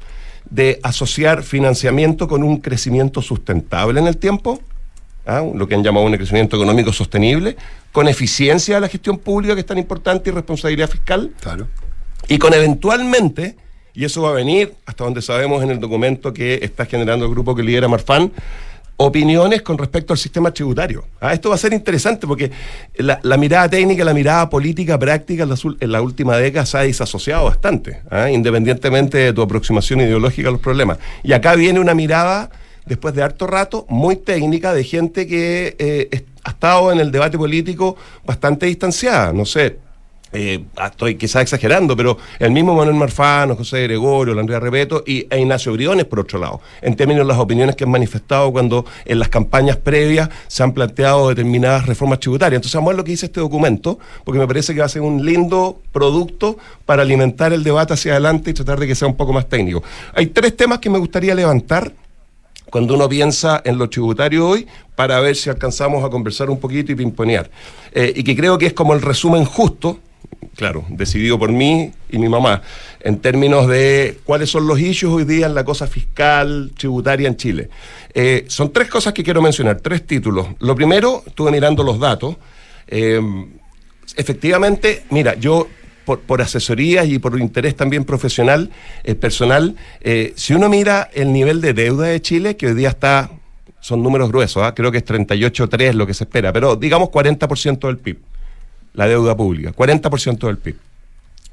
de asociar financiamiento con un crecimiento sustentable en el tiempo, ¿ah? lo que han llamado un crecimiento económico sostenible, con eficiencia de la gestión pública, que es tan importante, y responsabilidad fiscal, claro, y con eventualmente... Y eso va a venir, hasta donde sabemos en el documento que está generando el grupo que lidera Marfán, opiniones con respecto al sistema tributario. Ah, esto va a ser interesante porque la, la mirada técnica, la mirada política, práctica, en la, en la última década se ha desasociado bastante, ¿ah? independientemente de tu aproximación ideológica a los problemas. Y acá viene una mirada, después de harto rato, muy técnica de gente que eh, ha estado en el debate político bastante distanciada, no sé. Eh, estoy quizás exagerando, pero el mismo Manuel Marfán, José Gregorio, la Andrea Repeto y, e Ignacio Briones, por otro lado, en términos de las opiniones que han manifestado cuando en las campañas previas se han planteado determinadas reformas tributarias. Entonces vamos a ver lo que dice este documento, porque me parece que va a ser un lindo producto para alimentar el debate hacia adelante y tratar de que sea un poco más técnico. Hay tres temas que me gustaría levantar cuando uno piensa en lo tributario hoy, para ver si alcanzamos a conversar un poquito y pimponear, eh, y que creo que es como el resumen justo, claro, decidido por mí y mi mamá, en términos de cuáles son los issues hoy día en la cosa fiscal tributaria en Chile. Eh, son tres cosas que quiero mencionar, tres títulos. Lo primero, estuve mirando los datos. Eh, efectivamente, mira, yo por, por asesorías y por interés también profesional, eh, personal, eh, si uno mira el nivel de deuda de Chile, que hoy día está, son números gruesos, ¿eh? creo que es treinta y ocho punto tres lo que se espera, pero digamos cuarenta por ciento del P I B. La deuda pública, cuarenta por ciento del P I B.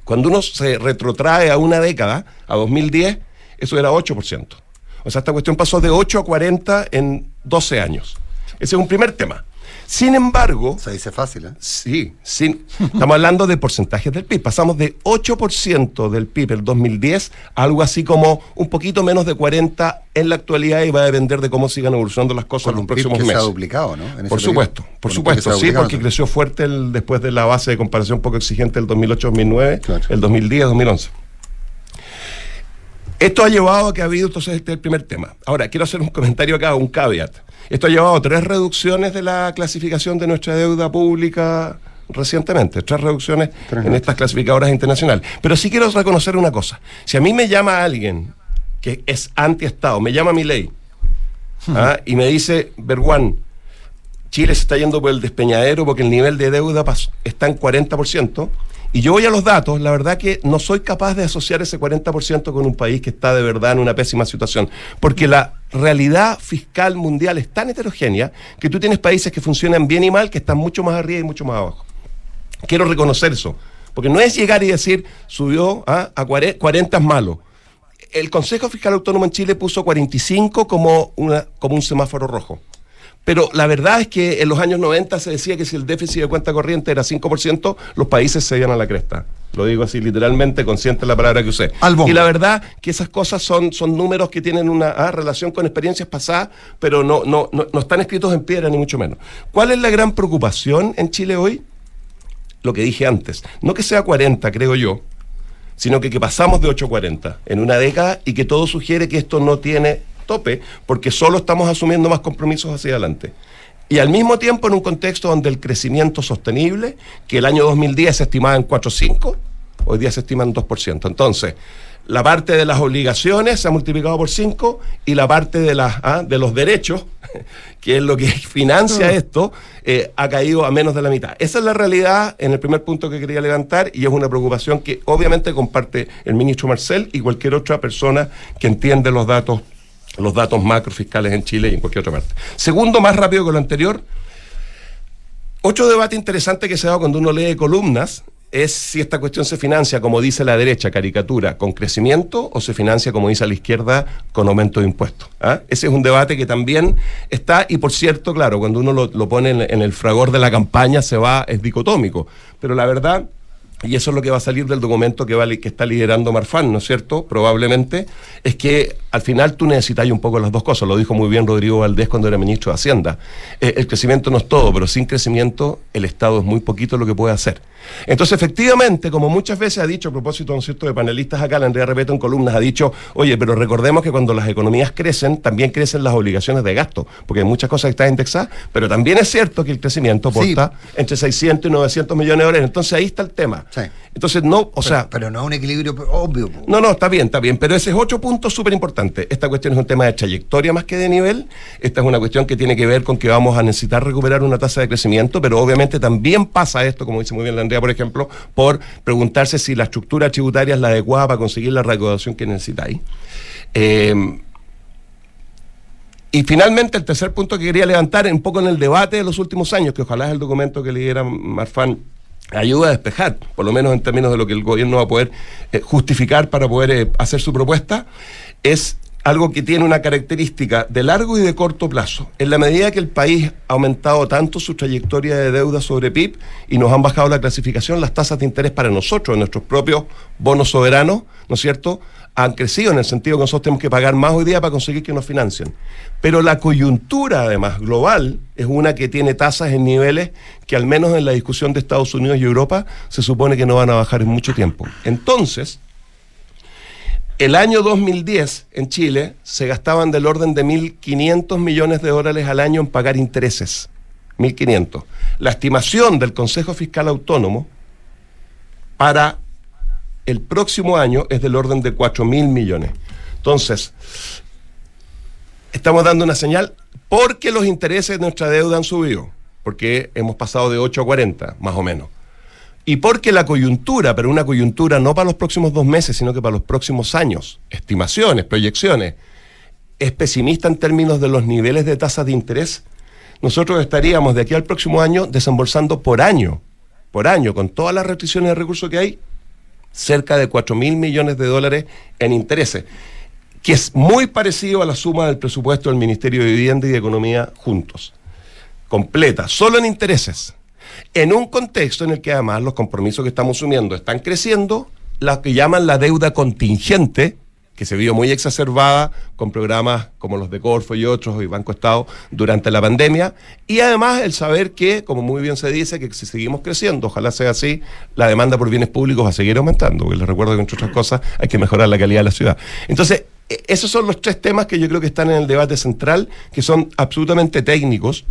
Cuando uno se retrotrae a una década, a dos mil diez, eso era ocho por ciento. O sea, esta cuestión pasó de ocho a cuarenta en doce años. Ese es un primer tema. Sin embargo... Se dice fácil, ¿eh? Sí, sin, estamos hablando de porcentajes del P I B. Pasamos de ocho por ciento del P I B en dos mil diez a algo así como un poquito menos de cuarenta en la actualidad, y va a depender de cómo sigan evolucionando las cosas en los próximos meses. Se ha duplicado, ¿no? En por supuesto, periodo. por supuesto, sí, porque ¿no? creció fuerte el, después de la base de comparación poco exigente del dos mil ocho dos mil nueve, claro, el dos mil diez dos mil once. Esto ha llevado a que ha habido, entonces, este es el primer tema. Ahora, quiero hacer un comentario acá, un caveat. Esto ha llevado a tres reducciones de la clasificación de nuestra deuda pública recientemente, tres reducciones en estas clasificadoras internacionales. Pero sí quiero reconocer una cosa. Si a mí me llama alguien que es antiestado, me llama Milei, ¿ah? y me dice, Bergoeing, Chile se está yendo por el despeñadero porque el nivel de deuda está en cuarenta por ciento, y yo voy a los datos, la verdad que no soy capaz de asociar ese cuarenta por ciento con un país que está de verdad en una pésima situación, porque la realidad fiscal mundial es tan heterogénea que tú tienes países que funcionan bien y mal, que están mucho más arriba y mucho más abajo. Quiero reconocer eso, porque no es llegar y decir, subió ¿ah? a cuarenta, cuarenta es malo. El Consejo Fiscal Autónomo en Chile puso cuarenta y cinco como, una, como un semáforo rojo. Pero la verdad es que en los años noventa se decía que si el déficit de cuenta corriente era cinco por ciento, los países se iban a la cresta. Lo digo así literalmente, consciente de la palabra que usé. Albon. Y la verdad que esas cosas son, son números que tienen una ah, relación con experiencias pasadas, pero no, no, no, no están escritos en piedra, ni mucho menos. ¿Cuál es la gran preocupación en Chile hoy? Lo que dije antes. No que sea cuarenta, creo yo, sino que, que pasamos de ocho a cuarenta en una década y que todo sugiere que esto no tiene tope, porque solo estamos asumiendo más compromisos hacia adelante. Y al mismo tiempo en un contexto donde el crecimiento sostenible, que el año dos mil diez se estimaba en cuatro coma cinco, hoy día se estima en dos por ciento. Entonces, la parte de las obligaciones se ha multiplicado por cinco y la parte de, las, ah, de los derechos, que es lo que financia esto, eh, ha caído a menos de la mitad. Esa es la realidad en el primer punto que quería levantar y es una preocupación que obviamente comparte el ministro Marcel y cualquier otra persona que entiende los datos los datos macrofiscales en Chile y en cualquier otra parte. Segundo, más rápido que lo anterior, otro debate interesante que se da cuando uno lee columnas es si esta cuestión se financia, como dice la derecha, caricatura, con crecimiento, o se financia, como dice la izquierda, con aumento de impuestos. ¿Ah? Ese es un debate que también está, y por cierto, claro, cuando uno lo, lo pone en, en el fragor de la campaña se va, es dicotómico, pero la verdad, y eso es lo que va a salir del documento que, va, que está liderando Marfán, ¿no es cierto?, probablemente, es que al final tú necesitas un poco las dos cosas, lo dijo muy bien Rodrigo Valdés cuando era ministro de Hacienda, eh, el crecimiento no es todo, pero sin crecimiento el Estado es muy poquito lo que puede hacer. Entonces, efectivamente, como muchas veces ha dicho, a propósito, ¿no es cierto?, de panelistas acá, la Andrea Repeto en columnas ha dicho, oye, pero recordemos que cuando las economías crecen, también crecen las obligaciones de gasto, porque hay muchas cosas que están indexadas, pero también es cierto que el crecimiento aporta sí. entre seiscientos y novecientos millones de dólares, entonces ahí está el tema. Sí. Entonces no, o pero, sea... Pero no es un equilibrio obvio. No, no, está bien, está bien, pero ese es otro punto súper importante. Esta cuestión es un tema de trayectoria más que de nivel, esta es una cuestión que tiene que ver con que vamos a necesitar recuperar una tasa de crecimiento, pero obviamente también pasa esto, como dice muy bien la Andrea, por ejemplo, por preguntarse si la estructura tributaria es la adecuada para conseguir la recaudación que necesitáis. Eh... Y finalmente el tercer punto que quería levantar, un poco en el debate de los últimos años, que ojalá es el documento que lidera Marfán ayuda a despejar, por lo menos en términos de lo que el gobierno va a poder eh, justificar para poder eh, hacer su propuesta, es algo que tiene una característica de largo y de corto plazo. En la medida que el país ha aumentado tanto su trayectoria de deuda sobre P I B y nos han bajado la clasificación, las tasas de interés para nosotros, nuestros propios bonos soberanos, ¿no es cierto?, han crecido en el sentido que nosotros tenemos que pagar más hoy día para conseguir que nos financien. Pero la coyuntura, además, global, es una que tiene tasas en niveles que, al menos en la discusión de Estados Unidos y Europa, se supone que no van a bajar en mucho tiempo. Entonces, el año dos mil diez, en Chile, se gastaban del orden de mil quinientos millones de dólares al año en pagar intereses. mil quinientos. La estimación del Consejo Fiscal Autónomo para el próximo año es del orden de cuatro mil millones. Entonces, estamos dando una señal porque los intereses de nuestra deuda han subido, porque hemos pasado de ocho a cuarenta, más o menos. Y porque la coyuntura, pero una coyuntura no para los próximos dos meses, sino que para los próximos años, estimaciones, proyecciones, es pesimista en términos de los niveles de tasas de interés, nosotros estaríamos de aquí al próximo año desembolsando por año, por año, con todas las restricciones de recursos que hay, cerca de cuatro mil millones de dólares en intereses, que es muy parecido a la suma del presupuesto del Ministerio de Vivienda y de Economía juntos, completa, solo en intereses, en un contexto en el que además los compromisos que estamos asumiendo están creciendo, la que llaman la deuda contingente, que se vio muy exacerbada con programas como los de Corfo y otros, y Banco Estado, durante la pandemia, y además el saber que, como muy bien se dice, que si seguimos creciendo, ojalá sea así, la demanda por bienes públicos va a seguir aumentando, porque les recuerdo que, entre otras cosas, hay que mejorar la calidad de la ciudad. Entonces, esos son los tres temas que yo creo que están en el debate central, que son absolutamente técnicos,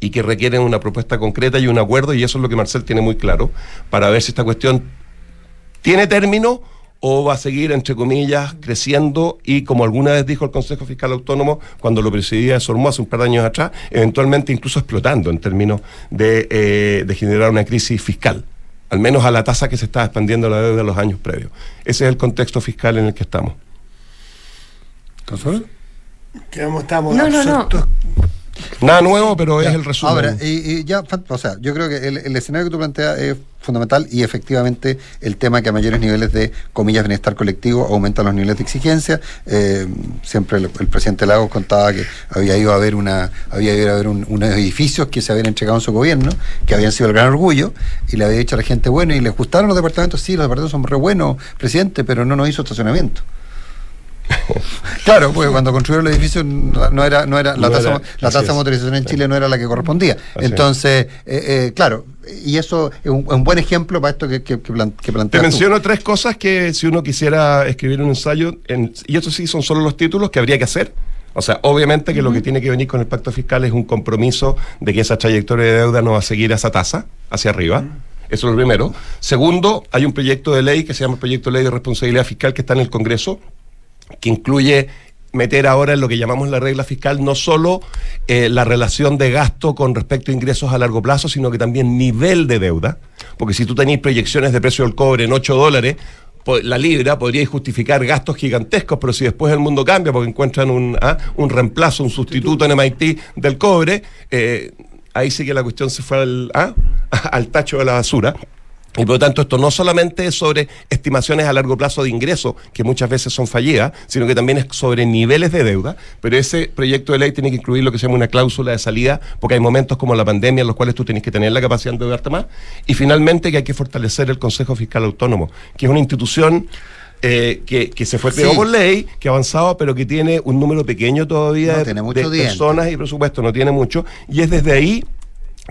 y que requieren una propuesta concreta y un acuerdo, y eso es lo que Marcel tiene muy claro, para ver si esta cuestión tiene término o va a seguir, entre comillas, creciendo y, como alguna vez dijo el Consejo Fiscal Autónomo cuando lo presidía Sormo hace un par de años atrás, eventualmente incluso explotando en términos de, eh, de generar una crisis fiscal, al menos a la tasa que se está expandiendo la deuda de los años previos. Ese es el contexto fiscal en el que estamos. ¿Consuelo? Quedamos, estamos no, absortos. No, no. Nada nuevo, pero ya, es el resumen. Ahora, y, y ya, o sea, yo creo que el, el escenario que tú planteas es fundamental, y efectivamente el tema que a mayores niveles de, comillas, bienestar colectivo aumentan los niveles de exigencia. Eh, siempre el, el presidente Lagos contaba que había ido a ver una había ido a ver un, unos edificios que se habían entregado en su gobierno, que habían sido el gran orgullo, y le había dicho a la gente, bueno, ¿y les gustaron los departamentos? Sí, los departamentos son re buenos, presidente, pero no nos hizo estacionamiento. Claro, porque cuando construyeron el edificio no era, no era, la no tasa, era, la tasa de motorización en Chile no era la que correspondía. Así Entonces, eh, eh, claro, y eso es un, un buen ejemplo para esto que, que, que planteas. Te menciono tú tres cosas que, si uno quisiera escribir un ensayo, en, y estos sí son solo los títulos que habría que hacer. O sea, obviamente que uh-huh. lo que tiene que venir con el pacto fiscal es un compromiso de que esa trayectoria de deuda no va a seguir a esa tasa, hacia arriba. Uh-huh. Eso es lo primero. Segundo, hay un proyecto de ley que se llama Proyecto de Ley de Responsabilidad Fiscal, que está en el Congreso, que incluye meter ahora en lo que llamamos la regla fiscal no solo eh, la relación de gasto con respecto a ingresos a largo plazo, sino que también nivel de deuda, porque si tú tenés proyecciones de precio del cobre en ocho dólares la libra, podríais justificar gastos gigantescos, pero si después el mundo cambia porque encuentran un, ¿ah? un reemplazo, un sustituto en M I T del cobre, eh, ahí sí que la cuestión se fue al, ¿ah? al tacho de la basura. Y por lo tanto esto no solamente es sobre estimaciones a largo plazo de ingresos, que muchas veces son fallidas, sino que también es sobre niveles de deuda, pero ese proyecto de ley tiene que incluir lo que se llama una cláusula de salida, porque hay momentos como la pandemia en los cuales tú tenés que tener la capacidad de endeudarte más. Y finalmente que hay que fortalecer el Consejo Fiscal Autónomo, que es una institución eh, que, que se fue creado sí. por ley, que ha avanzado, pero que tiene un número pequeño todavía no de, de personas y presupuesto, no tiene mucho, y es desde ahí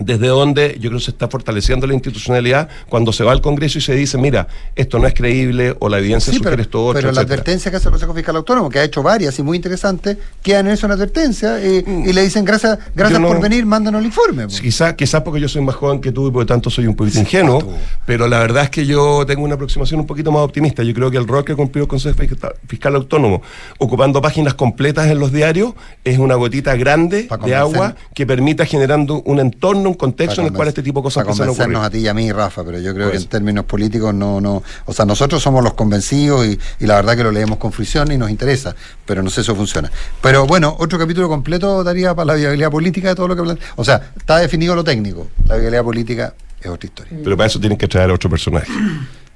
desde donde yo creo que se está fortaleciendo la institucionalidad cuando se va al Congreso y se dice, mira, esto no es creíble o la evidencia sí, sugiere esto otro. Pero la etcétera. advertencia que hace el Consejo Fiscal Autónomo, que ha hecho varias y muy interesantes, quedan en eso en advertencia y, mm. y le dicen, gracias gracias no, por venir, mándanos el informe. Pues. Quizás quizá porque yo soy más joven que tú y por lo tanto soy un poquito ingenuo, sí, pero la verdad es que yo tengo una aproximación un poquito más optimista. Yo creo que el rol que cumplió el Consejo Fiscal Autónomo, ocupando páginas completas en los diarios, es una gotita grande de agua que permita generando un entorno, un contexto en el cual este tipo de cosas que se nos ocurren. A ti y a mí, Rafa, pero yo creo pues. que en términos políticos no, no, o sea, nosotros somos los convencidos y, y la verdad que lo leemos con fruición y nos interesa, pero no sé si eso funciona. Pero bueno, otro capítulo completo daría para la viabilidad política de todo lo que plantea. O sea, está definido lo técnico, la viabilidad política es otra historia. Pero para eso tienen que traer a otro personaje.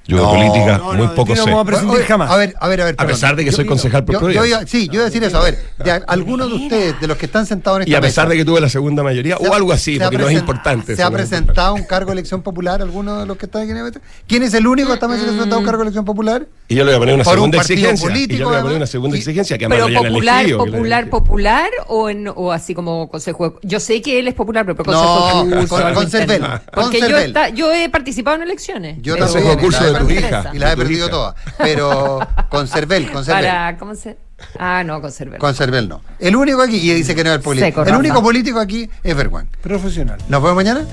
Yo no, de política no, muy no, poco sé. No vamos a, jamás. a ver, a ver, a ver. Perdón. A pesar de que yo, soy concejal por Providencia. Sí, yo iba a decir eso. A ver, de a, algunos de ustedes, de los que están sentados en esta mesa. Y a pesar mesa, de que tuve la segunda mayoría, o ha, algo así, porque no es importante. ¿Se ha presentado un cargo de elección popular alguno de los que están aquí en el mesa? ¿Quién es el único que está presentado un cargo de elección popular? Y yo le voy a poner una por segunda un exigencia. Político, y yo le voy a poner una segunda y, exigencia que pero popular, elegido, popular, popular, o, en, o así como consejo. Yo sé que él es popular, pero consejo. No, con Servel. Porque yo he participado en elecciones. Yo también. De tu hija, y las he perdido todas, pero con Servel, con Servel. Para, ¿cómo se? Ah, no, con Servel. Con Servel no. El único aquí, y dice que no es el político. Seco, el Rafa. único político aquí es Bergoeing. Profesional. ¿Nos vemos mañana?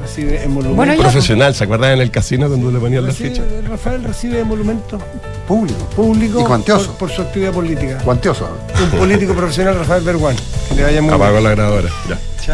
Recibe emolumentos. Bueno, profesional, ¿se acuerdan en el casino cuando le ponían recibe, las fichas? Rafael recibe emolumentos públicos. Público y cuantioso. Por, por su actividad política. Cuantioso. Un político profesional, Rafael Bergoeing. Que le vaya muy bien. Apagó la grabadora. Ya. Chao.